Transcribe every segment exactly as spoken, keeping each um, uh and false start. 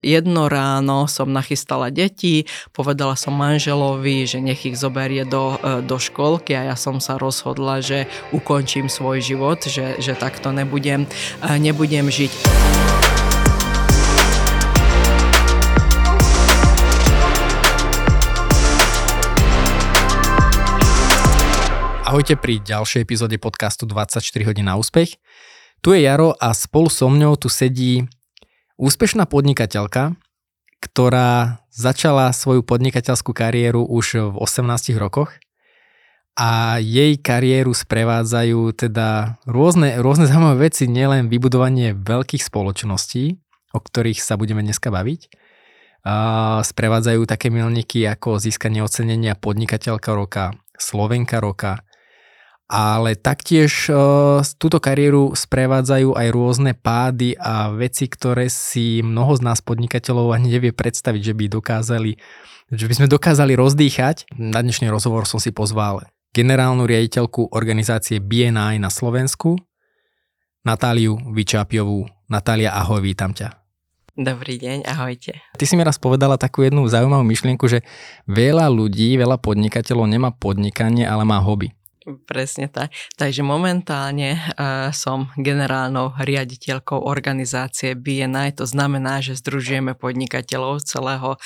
Jedno ráno som nachystala deti, povedala som manželovi, že nech ich zoberie do, do školky a ja som sa rozhodla, že ukončím svoj život, že, že takto nebudem, nebudem žiť. Ahojte pri ďalšej epizóde podcastu dvadsaťštyri hodín na úspech. Tu je Jaro a spolu so mňou tu sedí úspešná podnikateľka, ktorá začala svoju podnikateľskú kariéru už v osemnástich rokoch a jej kariéru sprevádzajú teda rôzne, rôzne zaujímavé veci, nielen vybudovanie veľkých spoločností, o ktorých sa budeme dneska baviť. A sprevádzajú také milníky ako získanie ocenenia podnikateľka roka, Slovenka roka, ale taktiež e, túto kariéru sprevádzajú aj rôzne pády a veci, ktoré si mnoho z nás podnikateľov ani nevie predstaviť, že by dokázali, že by sme dokázali rozdýchať. Na dnešný rozhovor som si pozval generálnu riaditeľku organizácie bé en í na Slovensku, Natáliu Vyčápiovú. Natália, ahoj, vítam ťa. Dobrý deň, ahojte. Ty si mi raz povedala takú jednu zaujímavú myšlienku, že veľa ľudí, veľa podnikateľov nemá podnikanie, ale má hobby. Presne tak. Takže momentálne uh, som generálnou riaditeľkou organizácie bé en í, to znamená, že združujeme podnikateľov celého uh,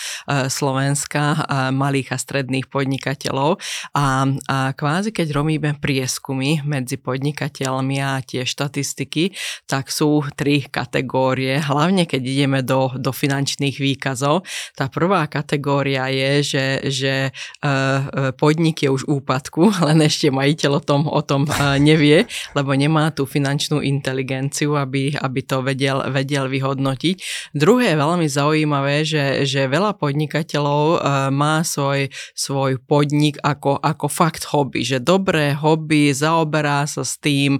Slovenska, uh, malých a stredných podnikateľov a, a kvázi keď robíme prieskumy medzi podnikateľmi a tie štatistiky, tak sú tri kategórie, hlavne keď ideme do, do finančných výkazov. Tá prvá kategória je, že, že uh, podnik je už v úpadku, len ešte má majiteľ o tom, o tom nevie, lebo nemá tú finančnú inteligenciu, aby, aby to vedel, vedel vyhodnotiť. Druhé je veľmi zaujímavé, že, že veľa podnikateľov má svoj, svoj podnik ako, ako fakt hobby, že dobré hobby, zaoberá sa s tým,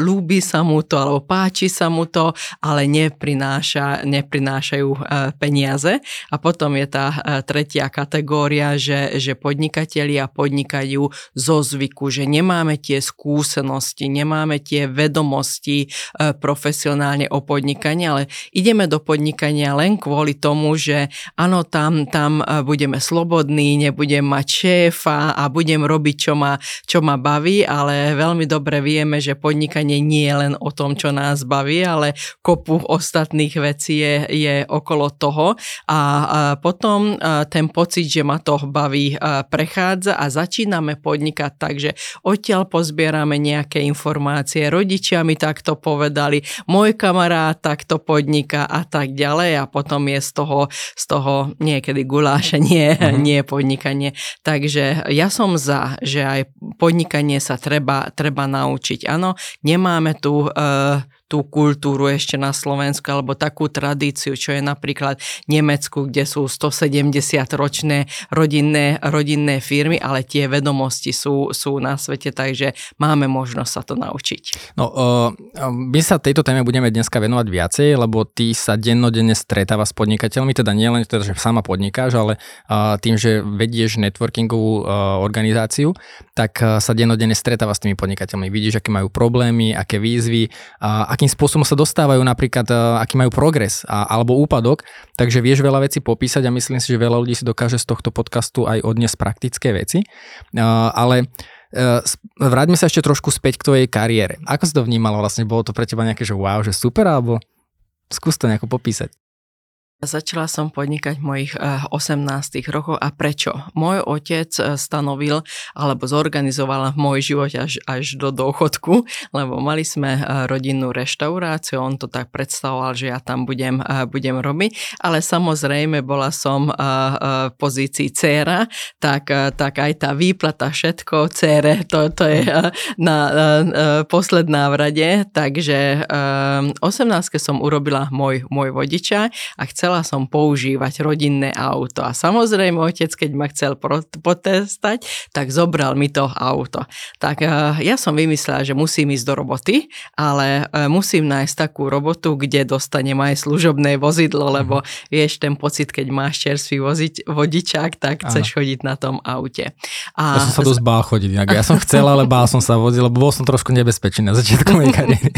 ľúbi sa mu to alebo páči sa mu to, ale neprináša, neprinášajú peniaze. A potom je tá tretia kategória, že, že podnikatelia podnikajú zo zvyku, že nemáme tie skúsenosti, nemáme tie vedomosti e, profesionálne o podnikaní, ale ideme do podnikania len kvôli tomu, že áno, tam, tam budeme slobodní, nebudem mať šéfa a budem robiť, čo ma, čo ma baví, ale veľmi dobre vieme, že podnikanie nie je len o tom, čo nás baví, ale kopu ostatných vecí je, je okolo toho a, a potom a ten pocit, že ma to baví, prechádza a začíname podnikať. Takže odtiaľ pozbierame nejaké informácie, rodičia mi takto povedali, môj kamarát takto podniká a tak ďalej a potom je z toho, z toho niekedy guláš, nie, mm-hmm. nie podnikanie. Takže ja som za, že aj podnikanie sa treba, treba naučiť. Áno, nemáme tu... Uh, tú kultúru ešte na Slovensku, alebo takú tradíciu, čo je napríklad v Nemecku, kde sú stosedemdesiatročné rodinné, rodinné firmy, ale tie vedomosti sú, sú na svete, takže máme možnosť sa to naučiť. No, uh, my sa tejto téme budeme dneska venovať viacej, lebo ty sa dennodenne stretáva s podnikateľmi, teda nie len, teda, že sama podnikáš, ale uh, tým, že vedieš networkingovú uh, organizáciu, tak uh, sa dennodenne stretáva s tými podnikateľmi. Vidíš, aké majú problémy, aké výzvy, uh, akým spôsobom sa dostávajú, napríklad aký majú progres a, alebo úpadok, takže vieš veľa vecí popísať a myslím si, že veľa ľudí si dokáže z tohto podcastu aj odniesť praktické veci, uh, ale uh, vráťme sa ešte trošku späť k tvojej kariére. Ako si to vnímala vlastne? Bolo to pre teba nejaké, že wow, že super, alebo skús to nejako popísať. Začala som podnikať v mojich osemnástich rokoch a prečo? Môj otec stanovil alebo zorganizoval v môj život až, až do dôchodku, lebo mali sme rodinnú reštauráciu, on to tak predstavoval, že ja tam budem, budem robiť, ale samozrejme bola som v pozícii dcéra, tak, tak aj tá výplata všetko dcére, to, to je na, na, na posledná v rade, takže osemnástke som urobila môj, môj vodiča a chcela Chcela som používať rodinné auto a samozrejme otec, keď ma chcel potestať, tak zobral mi to auto. Tak ja som vymyslela, že musím ísť do roboty, ale musím nájsť takú robotu, kde dostanem aj služobné vozidlo, lebo vieš ten pocit, keď máš čerstvý vodičák, tak chceš chodiť na tom aute. A... Ja som sa dosť bál chodiť. Ja som chcela, ale bál som sa vodiť, lebo bol som trošku nebezpečný na začiatku mojej kariéry.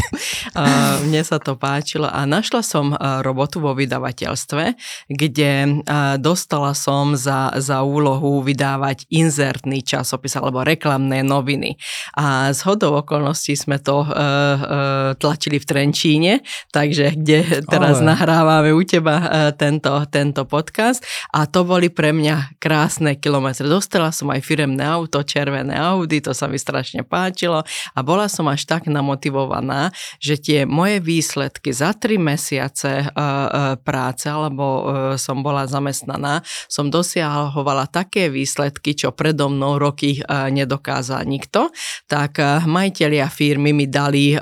Mne sa to páčilo a našla som robotu vo vydavateľstve, kde dostala som za, za úlohu vydávať inzertný časopis alebo reklamné noviny. A zhodou okolností sme to e, e, tlačili v Trenčíne, takže kde teraz Ale. nahrávame u teba e, tento, tento podcast. A to boli pre mňa krásne kilometre. Dostala som aj firemné auto, červené Audi, to sa mi strašne páčilo a bola som až tak namotivovaná, že tie moje výsledky za tri mesiace e, e, práce, alebo e, som bola zamestnaná, som dosiahovala také výsledky, čo predo mnou roky e, nedokázal nikto. Tak e, majitelia firmy mi dali, e,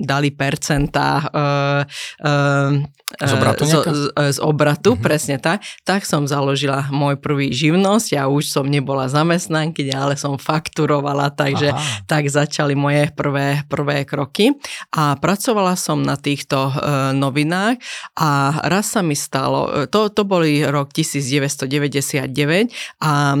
dali percentá e, e, Z obratu, z, z obratu mm-hmm. presne tak. Tak som založila môj prvý živnosť. Ja už som nebola zamestnankyňa, ale som fakturovala, takže Aha. tak začali moje prvé, prvé kroky. A pracovala som na týchto uh, novinách a raz sa mi stalo, to, to boli rok devätnásťstodeväťdesiatdeväť a uh,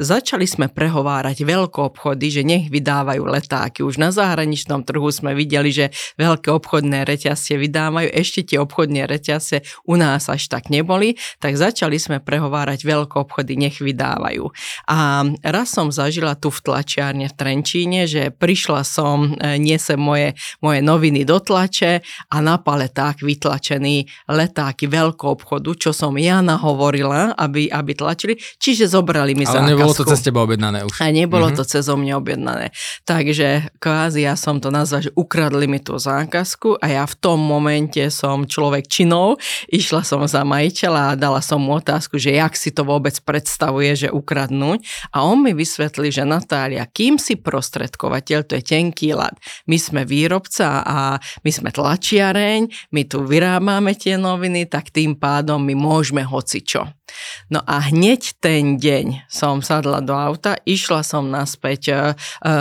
začali sme prehovárať veľkoobchody, že nech vydávajú letáky. Už na zahraničnom trhu sme videli, že veľké obchodné reťazce vydávajú, ešte tie obchodné reťazce u nás až tak neboli, tak začali sme prehovárať veľkoobchody, nech vydávajú. A raz som zažila tu v tlačiarne v Trenčíne, že prišla som, niesem moje, moje noviny do tlače a na paletách vytlačený letáky veľkoobchodu, čo som ja nahovorila, aby, aby tlačili, čiže zobrali mi zákazku. Ale nebolo to cez teba objednané už. A nebolo mm-hmm. to cezo mňa objednané. Takže kvázi ja som to nazvala, že ukradli mi tú zákazku a ja v tom momente som človek človek činov, išla som za majiteľa a dala som mu otázku, že jak si to vôbec predstavuje, že ukradnúť. A on mi vysvetlil, že Natália, kým si prostredkovateľ, to je tenký ľad. My sme výrobca a my sme tlačiareň, my tu vyrábame tie noviny, tak tým pádom my môžeme hocičo. No a hneď ten deň som sadla do auta, išla som naspäť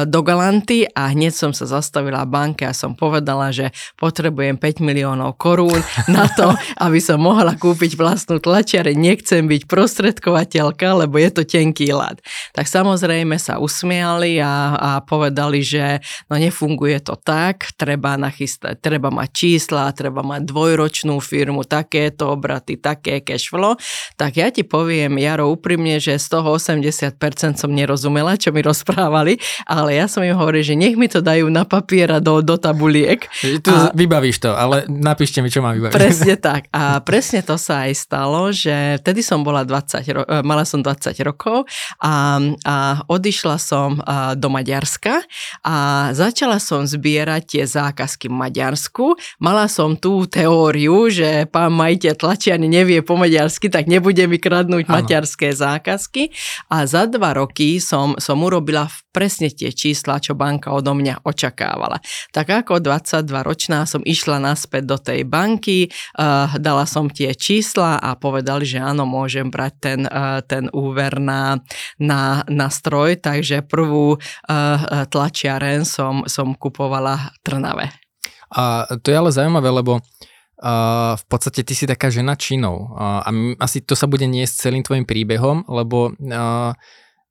do Galanty a hneď som sa zastavila v banke a som povedala, že potrebujem päť miliónov korún na to, aby som mohla kúpiť vlastnú tlačiareň. Nechcem byť prostredkovateľka, lebo je to tenký ľad. Tak samozrejme sa usmiali a, a povedali, že no nefunguje to tak, treba nachystať, treba mať čísla, treba mať dvojročnú firmu, takéto obraty, také cashflow. Tak ja ti poviem, Jaro, úprimne, že z toho osemdesiat percent som nerozumela, čo mi rozprávali, ale ja som im hovoril, že nech mi to dajú na papiera do, do tabuliek. Tu a... vybavíš to, ale napíšte mi, čo mám vybaviť. Presne tak. A presne to sa aj stalo, že vtedy som bola dvadsať, mala som dvadsať rokov a, a odišla som do Maďarska a začala som zbierať tie zákazky v Maďarsku. Mala som tú teóriu, že pán majiteľ tlačiarne nevie po maďarsky, tak nebude mi kradnúť ano. maďarské zákazky a za dva roky som, som urobila presne tie čísla, čo banka odo mňa očakávala. Tak ako dvadsaťdvaročná som išla naspäť do tej banky, uh, dala som tie čísla a povedali, že áno, môžem brať ten, uh, ten úver na, na, na stroj, takže prvú uh, tlačiareň som, som kupovala v Trnave. A to je ale zaujímavé, lebo Uh, v podstate ty si taká žena činov uh, a m- asi to sa bude niesť celým tvojim príbehom, lebo uh,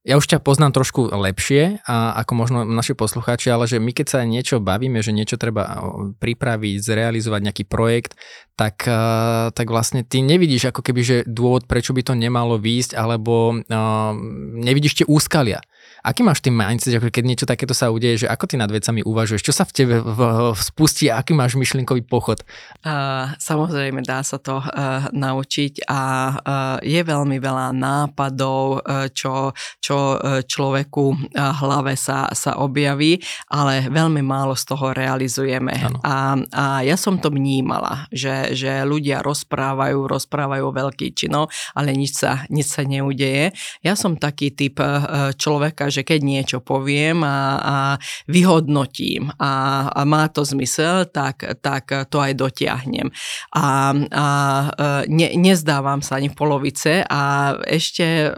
ja už ťa poznám trošku lepšie a, ako možno naši poslucháči, ale že my keď sa niečo bavíme, že niečo treba pripraviť, zrealizovať nejaký projekt, tak, uh, tak vlastne ty nevidíš ako keby, že dôvod, prečo by to nemalo výjsť, alebo uh, nevidíš tie úskalia. Aký máš ty mindset, keď niečo takéto sa udeje, že ako ty nad vecami uvažuješ? Čo sa v tebe v, v, v spustí a aký máš myšlienkový pochod? Uh, samozrejme, dá sa to uh, naučiť a uh, je veľmi veľa nápadov, uh, čo, čo uh, človeku uh, hlave sa, sa objaví, ale veľmi málo z toho realizujeme. A, a ja som to vnímala, že, že ľudia rozprávajú, rozprávajú veľký činov, ale nič sa, nič sa neudeje. Ja som taký typ uh, človek, taká, že keď niečo poviem a, a vyhodnotím a, a má to zmysel, tak, tak to aj dotiahnem. A, a ne, nezdávam sa ani v polovice a ešte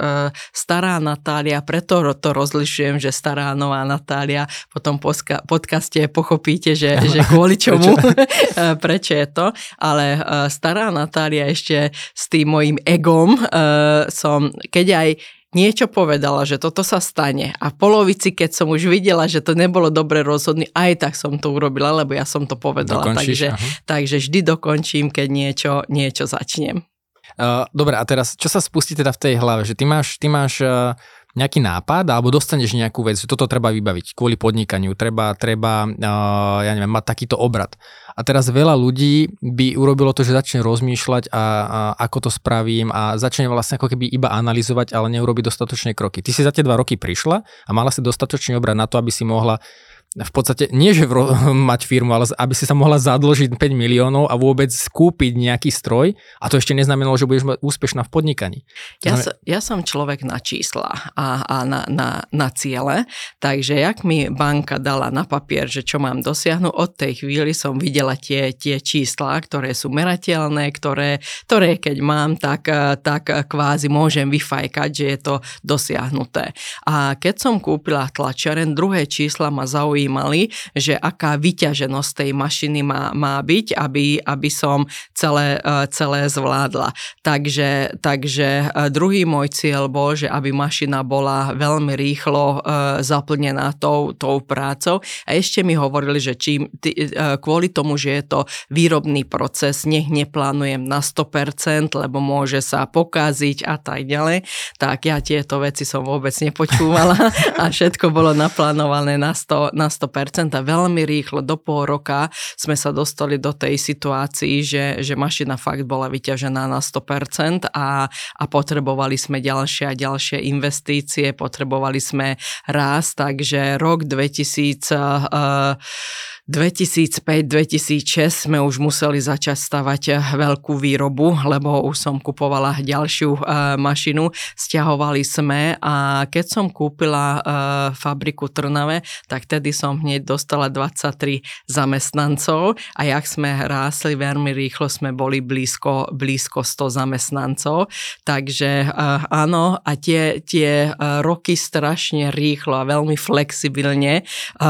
stará Natália, preto to rozlišujem, že stará nová Natália, po tom podcaste pochopíte, že, že kvôli čomu, prečo? prečo je to, ale stará Natália ešte s tým mojím egom som, keď aj niečo povedala, že toto sa stane a v polovici, keď som už videla, že to nebolo dobre rozhodné, aj tak som to urobila, lebo ja som to povedala. Takže, takže vždy dokončím, keď niečo, niečo začnem. Uh, dobre, a teraz, čo sa spustí teda v tej hlave? Že ty máš, ty máš uh, nejaký nápad alebo dostaneš nejakú vec, že toto treba vybaviť kvôli podnikaniu, treba, treba uh, ja neviem, mať takýto obrad. A teraz veľa ľudí by urobilo to, že začne rozmýšľať a, a ako to spravím a začne vlastne ako keby iba analyzovať, ale neurobi dostatočné kroky. Ty si za tie dva roky prišla a mala si dostatočný obrad na to, aby si mohla v podstate, nie že ro- mať firmu, ale aby si sa mohla zadložiť päť miliónov a vôbec kúpiť nejaký stroj, a to ešte neznamenalo, že budeš mať úspešná v podnikaní. Ja, znamená... ja som človek na čísla a, a na, na, na ciele, takže jak mi banka dala na papier, že čo mám dosiahnuť, od tej chvíli som videla tie, tie čísla, ktoré sú merateľné, ktoré, ktoré keď mám, tak, tak kvázi môžem vyfajkať, že je to dosiahnuté. A keď som kúpila tlačiareň, druhé čísla ma zaujímavé, mali, že aká vyťaženosť tej mašiny má, má byť, aby, aby som celé, celé zvládla. Takže, takže druhý môj cieľ bol, že aby mašina bola veľmi rýchlo zaplnená tou, tou prácou. A ešte mi hovorili, že čím, tý, kvôli tomu, že je to výrobný proces, nech neplánujem na sto percent, lebo môže sa pokaziť a tak ďalej. Tak ja tieto veci som vôbec nepočúvala a všetko bolo naplánované na sto percent a veľmi rýchlo do pol roka sme sa dostali do tej situácii, že, že mašina fakt bola vyťažená na sto percent a, a potrebovali sme ďalšie a ďalšie investície, potrebovali sme rast, takže rok dvetisíc päť dvetisíc šesť sme už museli začať stavať veľkú výrobu, lebo už som kupovala ďalšiu e, mašinu, stiahovali sme a keď som kúpila e, fabriku Trnave, tak tedy som hneď dostala dvadsaťtri zamestnancov a jak sme rásli veľmi rýchlo, sme boli blízko, blízko sto zamestnancov, takže e, áno a tie, tie roky strašne rýchlo a veľmi flexibilne e, e,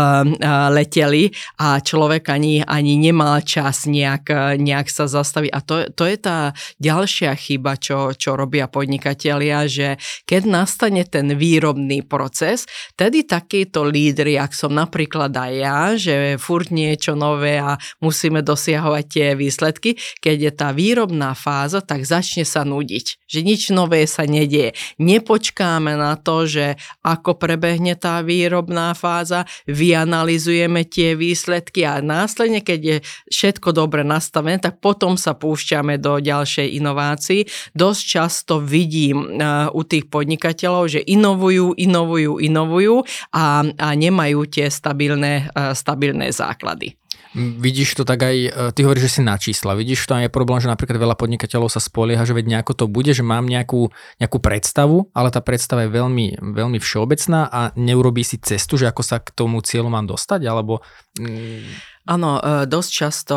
leteli a a človek ani, ani nemal čas nejak, nejak sa zastaviť. A to, to je tá ďalšia chyba, čo, čo robia podnikatelia, že keď nastane ten výrobný proces, tedy takíto lídri, ak som napríklad aj ja, že furt niečo nové a musíme dosiahovať tie výsledky, keď je tá výrobná fáza, tak začne sa nudiť, že nič nové sa nedieje. Nepočkáme na to, že ako prebehne tá výrobná fáza, vyanalizujeme tie výsledky, a následne, keď je všetko dobre nastavené, tak potom sa púšťame do ďalšej inovácií. Dosť často vidím u tých podnikateľov, že inovujú, inovujú, inovujú a, a nemajú tie stabilné, stabilné základy. Vidíš to tak aj, ty hovoríš, že si na čísla, vidíš to aj problém, že napríklad veľa podnikateľov sa spolieha, že veď nejako to bude, že mám nejakú, nejakú predstavu, ale tá predstava je veľmi, veľmi všeobecná a neurobí si cestu, že ako sa k tomu cieľu mám dostať, alebo... Áno, dosť často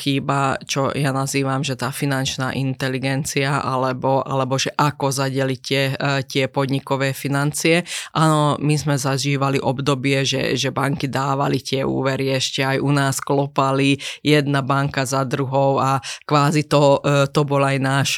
chýba, čo ja nazývam, že tá finančná inteligencia, alebo, alebo že ako zadeliť tie, tie podnikové financie. Áno, my sme zažívali obdobie, že, že banky dávali tie úvery, ešte aj u nás klopali jedna banka za druhou a kvázi to, to bol aj náš,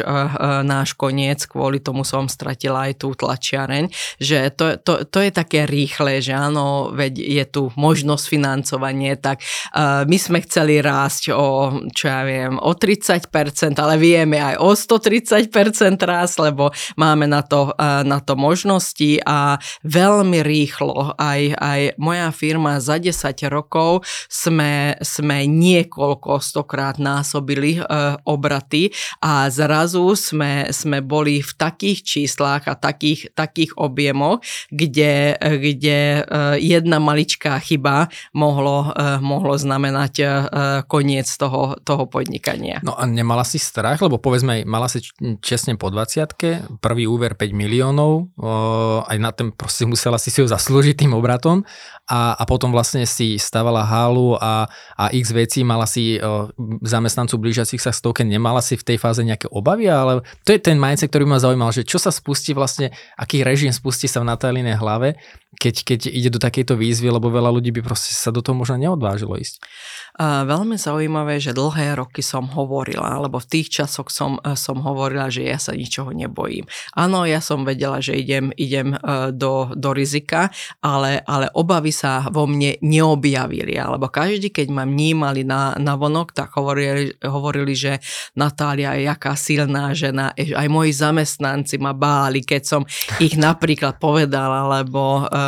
náš koniec, kvôli tomu som stratila aj tú tlačiareň, že to, to, to je také rýchle, že áno, veď je tu možnosť financovania, tak my sme chceli rásť o, čo ja viem, o tridsať percent, ale vieme aj o stotridsať percent rásť, lebo máme na to, na to možnosti a veľmi rýchlo aj, aj moja firma za desať rokov sme, sme niekoľko stokrát násobili e, obraty a zrazu sme, sme boli v takých číslach a takých, takých objemoch, kde, kde jedna maličká chyba mohlo, e, mohlo znamená znamenať uh, koniec toho, toho podnikania. No a nemala si strach, lebo povedzme aj mala si česne po dvadsiatke, prvý úver päť miliónov, uh, aj na ten proste musela si si ho zaslúžiť tým obratom a, a potom vlastne si stavala halu a, a x vecí, mala si uh, zamestnancov blížiacich sa stovke, nemala si v tej fáze nejaké obavy, ale to je ten mindset, ktorý ma zaujímal, že čo sa spustí vlastne, aký režim spustí sa v Natálinej hlave, Keď, keď ide do takejto výzvy, lebo veľa ľudí by proste sa do toho možno neodvážilo ísť. Uh, veľmi zaujímavé, že dlhé roky som hovorila, lebo v tých časoch som, som hovorila, že ja sa ničoho nebojím. Áno, ja som vedela, že idem, idem uh, do, do rizika, ale, ale obavy sa vo mne neobjavili. Alebo každý, keď ma vnímali na, na vonok, tak hovorili, hovorili, že Natália je jaká silná žena. Aj moji zamestnanci ma báli, keď som ich napríklad povedala, lebo uh,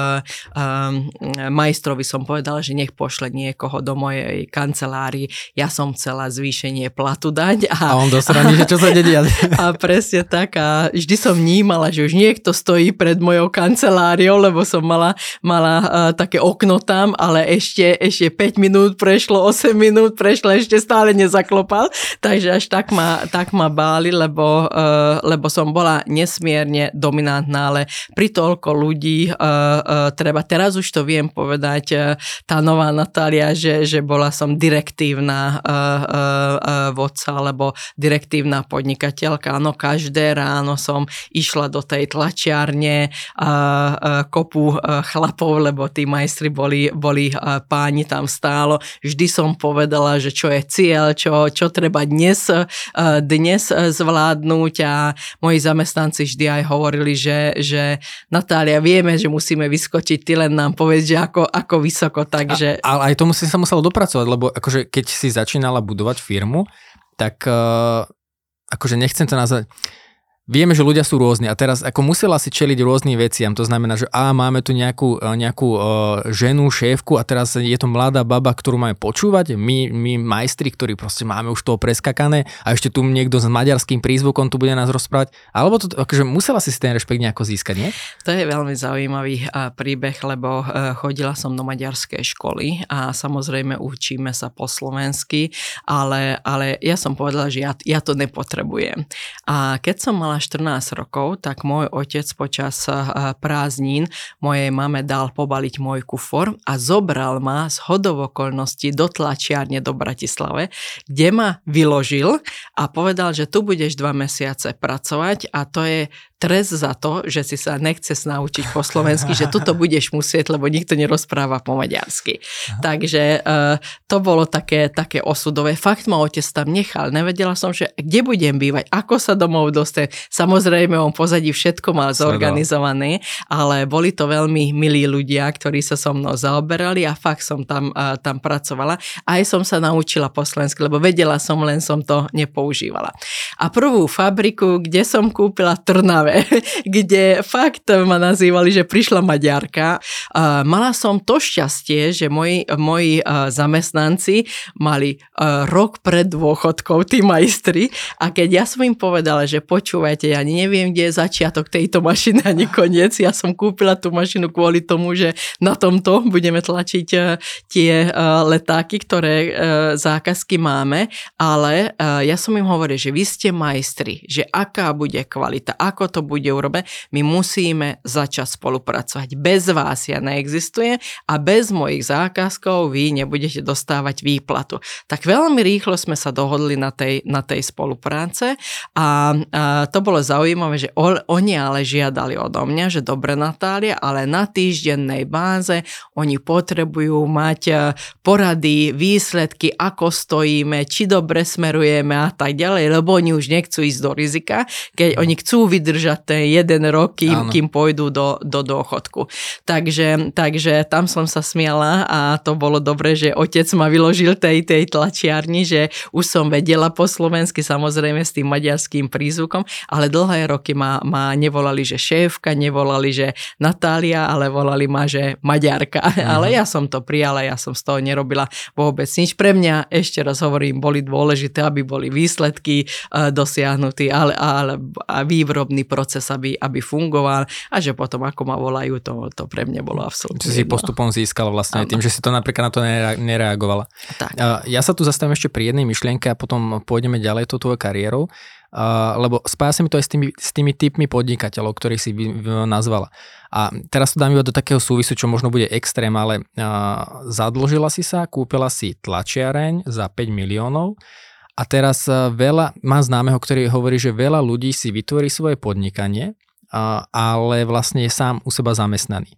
majstrovi som povedala, že nech pošle niekoho do mojej kancelárii. Ja som chcela zvýšenie platu dať. A, a on dosraní, že čo sa dedia. A presne tak. A vždy som vnímala, že už niekto stojí pred mojou kanceláriou, lebo som mala, mala také okno tam, ale ešte, ešte päť minút prešlo, osem minút prešlo, ešte stále nezaklopal. Takže až tak ma, tak ma báli, lebo, lebo som bola nesmierne dominantná, ale pri toľko ľudí treba. Teraz už to viem povedať, tá nová Natália, že, že bola som direktívna vodca, alebo direktívna podnikateľka. Áno, každé ráno som išla do tej tlačiarne, kopu chlapov, lebo tí majstri boli, boli páni, tam stálo. Vždy som povedala, že čo je cieľ, čo, čo treba dnes, dnes zvládnuť, a moji zamestnanci vždy aj hovorili, že, že Natália, vieme, že musí musíme vyskočiť, ty len nám povedz, že ako, ako vysoko, takže... A, ale aj tomu si sa musela dopracovať, lebo akože keď si začínala budovať firmu, tak uh, akože nechcem to nazvať... Vieme, že ľudia sú rôzni a teraz ako musela si čeliť rôznym veciam, to znamená, že á, máme tu nejakú, nejakú uh, ženu, šéfku, a teraz je to mladá baba, ktorú máme počúvať, my, my majstri, ktorí proste máme už toho preskakané, a ešte tu niekto s maďarským prízvukom tu bude nás rozprávať, alebo to, akože musela si si ten rešpekt nejako získať, nie? To je veľmi zaujímavý príbeh, lebo chodila som do maďarskej školy a samozrejme učíme sa po slovensky, ale, ale ja som povedala, že ja, ja to nepotrebujem. A keď som mala štrnásť rokov, tak môj otec počas prázdnin mojej mame dal pobaliť môj kufor a zobral ma z hodovokolnosti do tlačiarne do Bratislave, kde ma vyložil a povedal, že tu budeš dva mesiace pracovať a to je trest za to, že si sa nechceš naučiť po slovensky, že tuto budeš musieť, lebo nikto nerozpráva po maďarsky. Aha. Takže uh, to bolo také, také osudové. Fakt ma otec tam nechal. Nevedela som, že kde budem bývať, ako sa domov dostanem. Samozrejme, on pozadí všetko mal zorganizované, ale boli to veľmi milí ľudia, ktorí sa so mnou zaoberali a fakt som tam, uh, tam pracovala. Aj som sa naučila po slovensky, lebo vedela som, len som to nepoužívala. A prvú fabriku, kde som kúpila, Trnave, kde fakt ma nazývali, že prišla Maďarka. Mala som to šťastie, že moji, moji zamestnanci mali rok pred dôchodkou, tí majstri, a keď ja som im povedala, že počúvajte, ja neviem, kde je začiatok tejto mašiny ani koniec, ja som kúpila tú mašinu kvôli tomu, že na tomto budeme tlačiť tie letáky, ktoré zákazky máme, ale ja som im hovorila, že vy ste majstri, že aká bude kvalita, ako to to bude urobené, my musíme začať spolupracovať. Bez vás ja neexistuje a bez mojich zákazkov vy nebudete dostávať výplatu. Tak veľmi rýchlo sme sa dohodli na tej, na tej spolupráce a, a to bolo zaujímavé, že o, oni ale žiadali odo mňa, že dobre Natália, ale na týždennej báze oni potrebujú mať porady, výsledky, ako stojíme, či dobre smerujeme a tak ďalej, lebo oni už nechcú ísť do rizika, keď oni chcú vydržať ten jeden rok, kým, kým pôjdu do, do dôchodku. Takže, takže tam som sa smiala a to bolo dobre, že otec ma vyložil tej, tej tlačiarni, že už som vedela po slovensky, samozrejme s tým maďarským prízvukom, ale dlhé roky ma, ma nevolali, že šéfka, nevolali, že Natália, ale volali ma, že Maďarka. Aha. Ale ja som to prijala, ja som z toho nerobila vôbec nič. Pre mňa, ešte raz hovorím, boli dôležité, aby boli výsledky e, dosiahnutí, ale, ale a výrobný proces, aby, aby fungoval, a že potom, ako ma volajú, to, to pre mňa bolo absolútne. Čiže si postupom získala vlastne ano. Tým, že si to napríklad na to nereagovala. Tak. Ja sa tu zastavím ešte pri jednej myšlienke a potom pôjdeme ďalej tou tvojou kariérou, lebo spája sa mi to aj s tými, s tými typmi podnikateľov, ktorých si nazvala. A teraz to dám iba do takého súvisu, čo možno bude extrém, ale zadlžila si sa, kúpila si tlačiareň za päť miliónov. A teraz veľa, mám známeho, ktorý hovorí, že veľa ľudí si vytvorí svoje podnikanie, ale vlastne je sám u seba zamestnaný.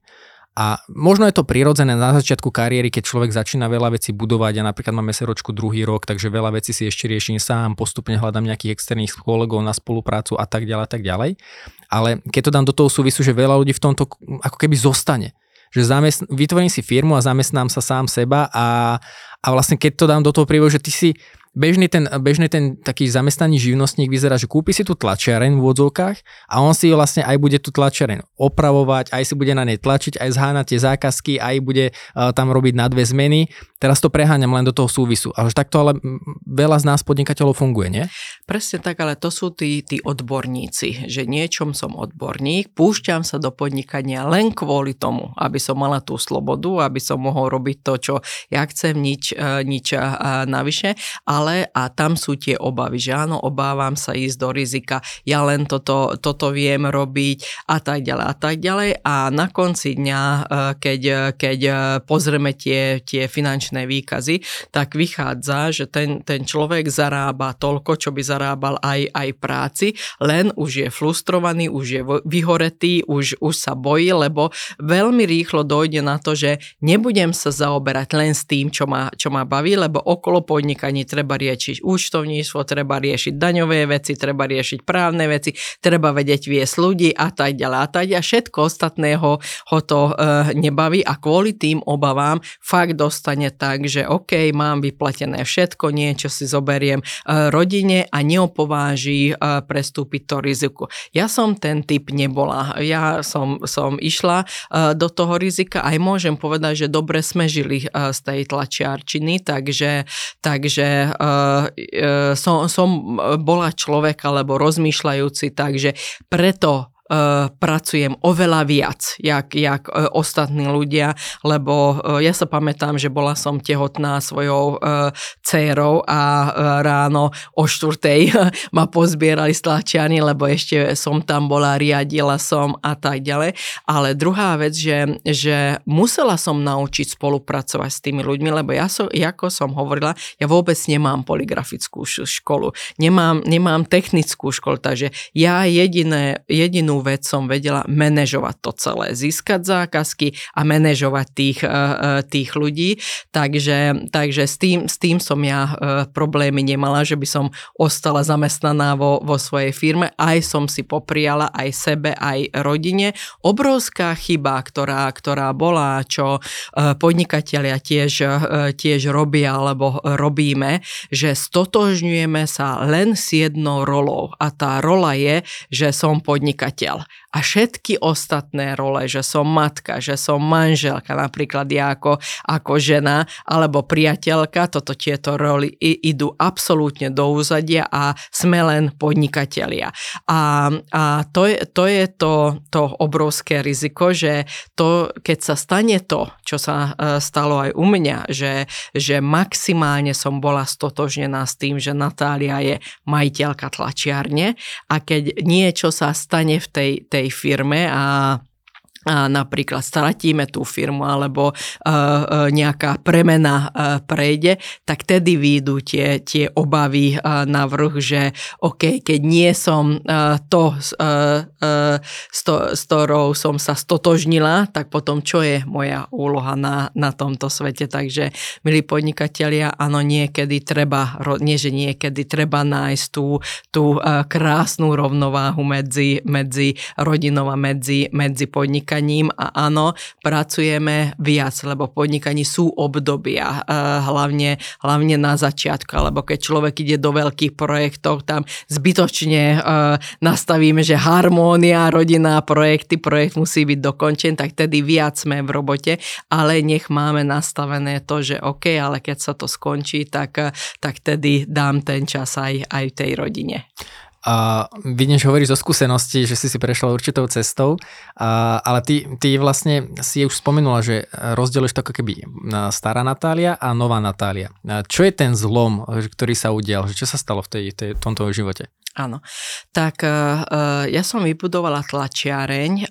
A možno je to prirodzené na začiatku kariéry, keď človek začína veľa vecí budovať. Ja napríklad mám eseročku druhý rok, takže veľa vecí si ešte riešim sám, postupne hľadám nejakých externých kolegov na spoluprácu a tak ďalej, tak ďalej. Ale keď to dám do toho súvisu, že veľa ľudí v tomto ako keby zostane. Že zamestn- vytvorím si firmu a zamestnám sa sám seba a, a vlastne keď to dám do toho príbehu, že ty si Bežný ten, bežný ten taký zamestnaný živnostník vyzerá, že kúpi si tú tlačiareň v odzovkách a on si vlastne aj bude tú tlačiareň opravovať, aj si bude na nej tlačiť, aj zháňať tie zákazky, aj bude uh, tam robiť na dve zmeny. Teraz to preháňam len do toho súvisu. A už takto ale veľa z nás podnikateľov funguje, nie? Presne tak, ale to sú tí, tí odborníci, že niečom som odborník, púšťam sa do podnikania len kvôli tomu, aby som mala tú slobodu, aby som mohol robiť to, čo ja chcem, nič, nič navyše. Ale a tam sú tie obavy, že áno, obávam sa ísť do rizika, ja len toto, toto viem robiť a tak ďalej a tak ďalej. A na konci dňa, keď, keď pozrieme tie, tie finančné výkazy, tak vychádza, že ten, ten človek zarába toľko, čo by zarábal aj, aj práci, len už je frustrovaný, už je vyhoretý, už, už sa bojí, lebo veľmi rýchlo dojde na to, že nebudem sa zaoberať len s tým, čo ma, čo ma baví, lebo okolo podnikaní treba treba riešiť účtovníctvo, treba riešiť daňové veci, treba riešiť právne veci, treba vedieť viesť ľudí a tak ďalej a tak ďalej. Všetko ostatného ho to e, nebaví a kvôli tým obavám fakt dostane tak, že OK, mám vyplatené všetko, niečo si zoberiem e, rodine a neopováži e, prestúpiť to riziku. Ja som ten typ nebola. Ja som, som išla e, do toho rizika, aj môžem povedať, že dobre sme žili e, z tej tlačiarčiny, takže, takže Som, som bola človek alebo rozmýšľajúci, takže preto pracujem oveľa viac, jak, jak ostatní ľudia, lebo ja sa pamätám, že bola som tehotná svojou dcérou a ráno o štvrtej ma pozbierali z tlačiarne, lebo ešte som tam bola, riadila som a tak ďalej. Ale druhá vec, že, že musela som naučiť spolupracovať s tými ľuďmi, lebo ja som, ako som hovorila, ja vôbec nemám polygrafickú školu, nemám, nemám technickú školu, takže ja jediné, jedinú vec som vedela manažovať to celé, získať zákazky a manažovať tých, tých ľudí, takže, takže s, tým, s tým som ja problémy nemala, že by som ostala zamestnaná vo, vo svojej firme, aj som si popriala aj sebe, aj rodine. Obrovská chyba, ktorá, ktorá bola, čo podnikatelia tiež, tiež robia alebo robíme, že stotožňujeme sa len s jednou rolou a tá rola je, že som podnikateľ. A všetky ostatné role, že som matka, že som manželka, napríklad ja ako, ako žena, alebo priateľka, toto tieto roly idú absolútne do úzadia a sme len podnikatelia. A, a to je to, je to, to obrovské riziko, že to, keď sa stane to, čo sa stalo aj u mňa, že, že maximálne som bola stotožnená s tým, že Natália je majiteľka tlačiarne a keď niečo sa stane v tej, tej firme a a napríklad stratíme tú firmu alebo uh, nejaká premena uh, prejde, tak tedy výjdu tie, tie obavy uh, na vrch, že OK, keď nie som uh, to, uh, uh, sto, s ktorou som sa stotožnila, tak potom čo je moja úloha na, na tomto svete. Takže, milí podnikatelia, áno, niekedy treba, nie že niekedy, treba nájsť tú, tú uh, krásnu rovnováhu medzi, medzi rodinou a medzi, medzi podnikateľmi. podnikaním a áno, pracujeme viac, lebo v podnikaní sú obdobia, hlavne, hlavne na začiatku, lebo keď človek ide do veľkých projektov, tam zbytočne nastavíme, že harmónia, rodina, projekty, projekt musí byť dokončený, tak tedy viac sme v robote, ale nech máme nastavené to, že OK, ale keď sa to skončí, tak, tak tedy dám ten čas aj, aj tej rodine. A vidíš, hovoríš zo skúsenosti, že si si prešla určitou cestou, a, ale ty, ty vlastne si už spomenula, že rozdieluješ to ako keby stará Natália a nová Natália. A čo je ten zlom, ktorý sa udial? Čo sa stalo v tej, tej, tomto živote? Áno, tak uh, ja som vybudovala tlačiareň uh,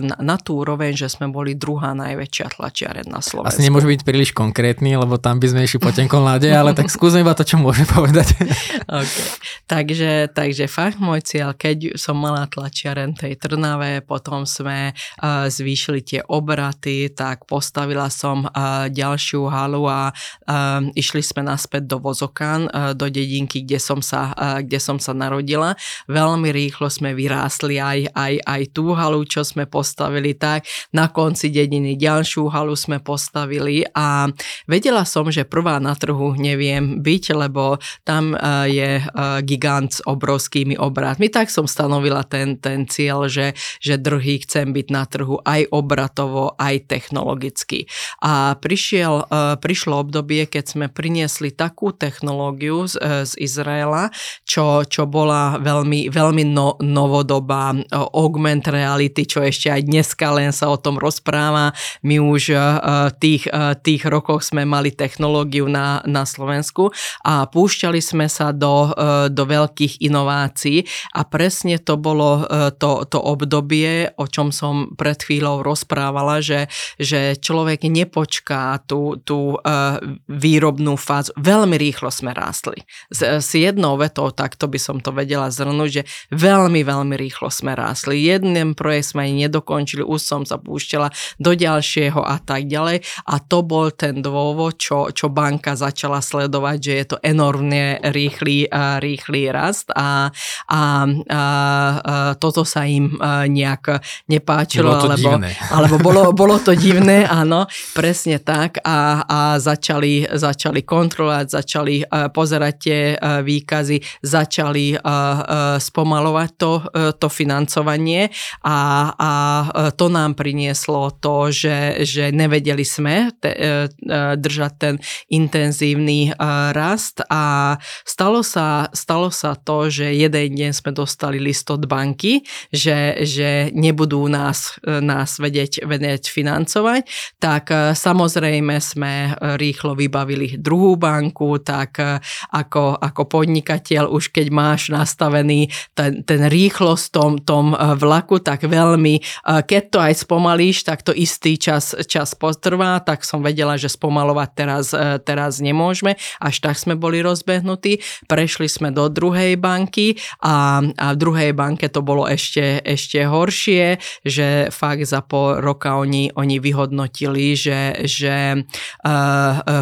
na, na tú úroveň, že sme boli druhá najväčšia tlačiareň na Slovensku. Asi nemôžu byť príliš konkrétny, lebo tam by sme išli po tenkom ľade, ale tak skúsim iba to, čo môžem povedať. Okay. takže, takže fakt môj cieľ, keď som mala tlačiareň tej Trnave, potom sme uh, zvýšili tie obraty, tak postavila som uh, ďalšiu halu a uh, išli sme naspäť do Vozokan, uh, do dedinky, kde som sa uh, kde som sa narodila. Veľmi rýchlo sme vyrástli aj, aj, aj tú halu, čo sme postavili, tak na konci dediny ďalšiu halu sme postavili a vedela som, že prvá na trhu neviem byť, lebo tam je gigant s obrovskými obratmi. Tak som stanovila ten, ten cieľ, že, že druhý chcem byť na trhu aj obratovo, aj technologicky. A prišiel, prišlo obdobie, keď sme priniesli takú technológiu z, z Izraela, čo čo bola veľmi, veľmi no, novodobá, augment reality, čo ešte aj dneska len sa o tom rozpráva. My už v tých, tých rokoch sme mali technológiu na, na Slovensku a púšťali sme sa do, do veľkých inovácií a presne to bolo to, to obdobie, o čom som pred chvíľou rozprávala, že, že človek nepočká tú, tú výrobnú fázu. Veľmi rýchlo sme rástli. S, s jednou vetou takto by som to vedela zhrnúť, že veľmi, veľmi rýchlo sme rásli. Jeden projekt sme aj nedokončili, už som sa púšťala do ďalšieho a tak ďalej. A to bol ten dôvod, čo, čo banka začala sledovať, že je to enormne rýchly, rýchly rast a, a, a toto sa im nejak nepáčilo. Bolo to alebo, divné. Alebo bolo, bolo to divné, áno, presne tak. A, a začali, začali kontrolovať, začali pozerať tie výkazy, začali uh, uh, spomalovať to, uh, to financovanie a, a to nám prinieslo to, že, že nevedeli sme te, uh, držať ten intenzívny uh, rast a stalo sa, stalo sa to, že jeden deň sme dostali list od banky, že, že nebudú nás, nás vedieť, vedieť financovať, tak uh, samozrejme sme rýchlo vybavili druhú banku, tak uh, ako, ako podnikateľ už keď máš nastavený ten, ten rýchlosť tom, tom vlaku, tak veľmi, keď to aj spomalíš, tak to istý čas, čas potrvá, tak som vedela, že spomalovať teraz, teraz nemôžeme, až tak sme boli rozbehnutí, prešli sme do druhej banky a, a v druhej banke to bolo ešte, ešte horšie, že fakt za pol roka oni, oni vyhodnotili, že, že uh,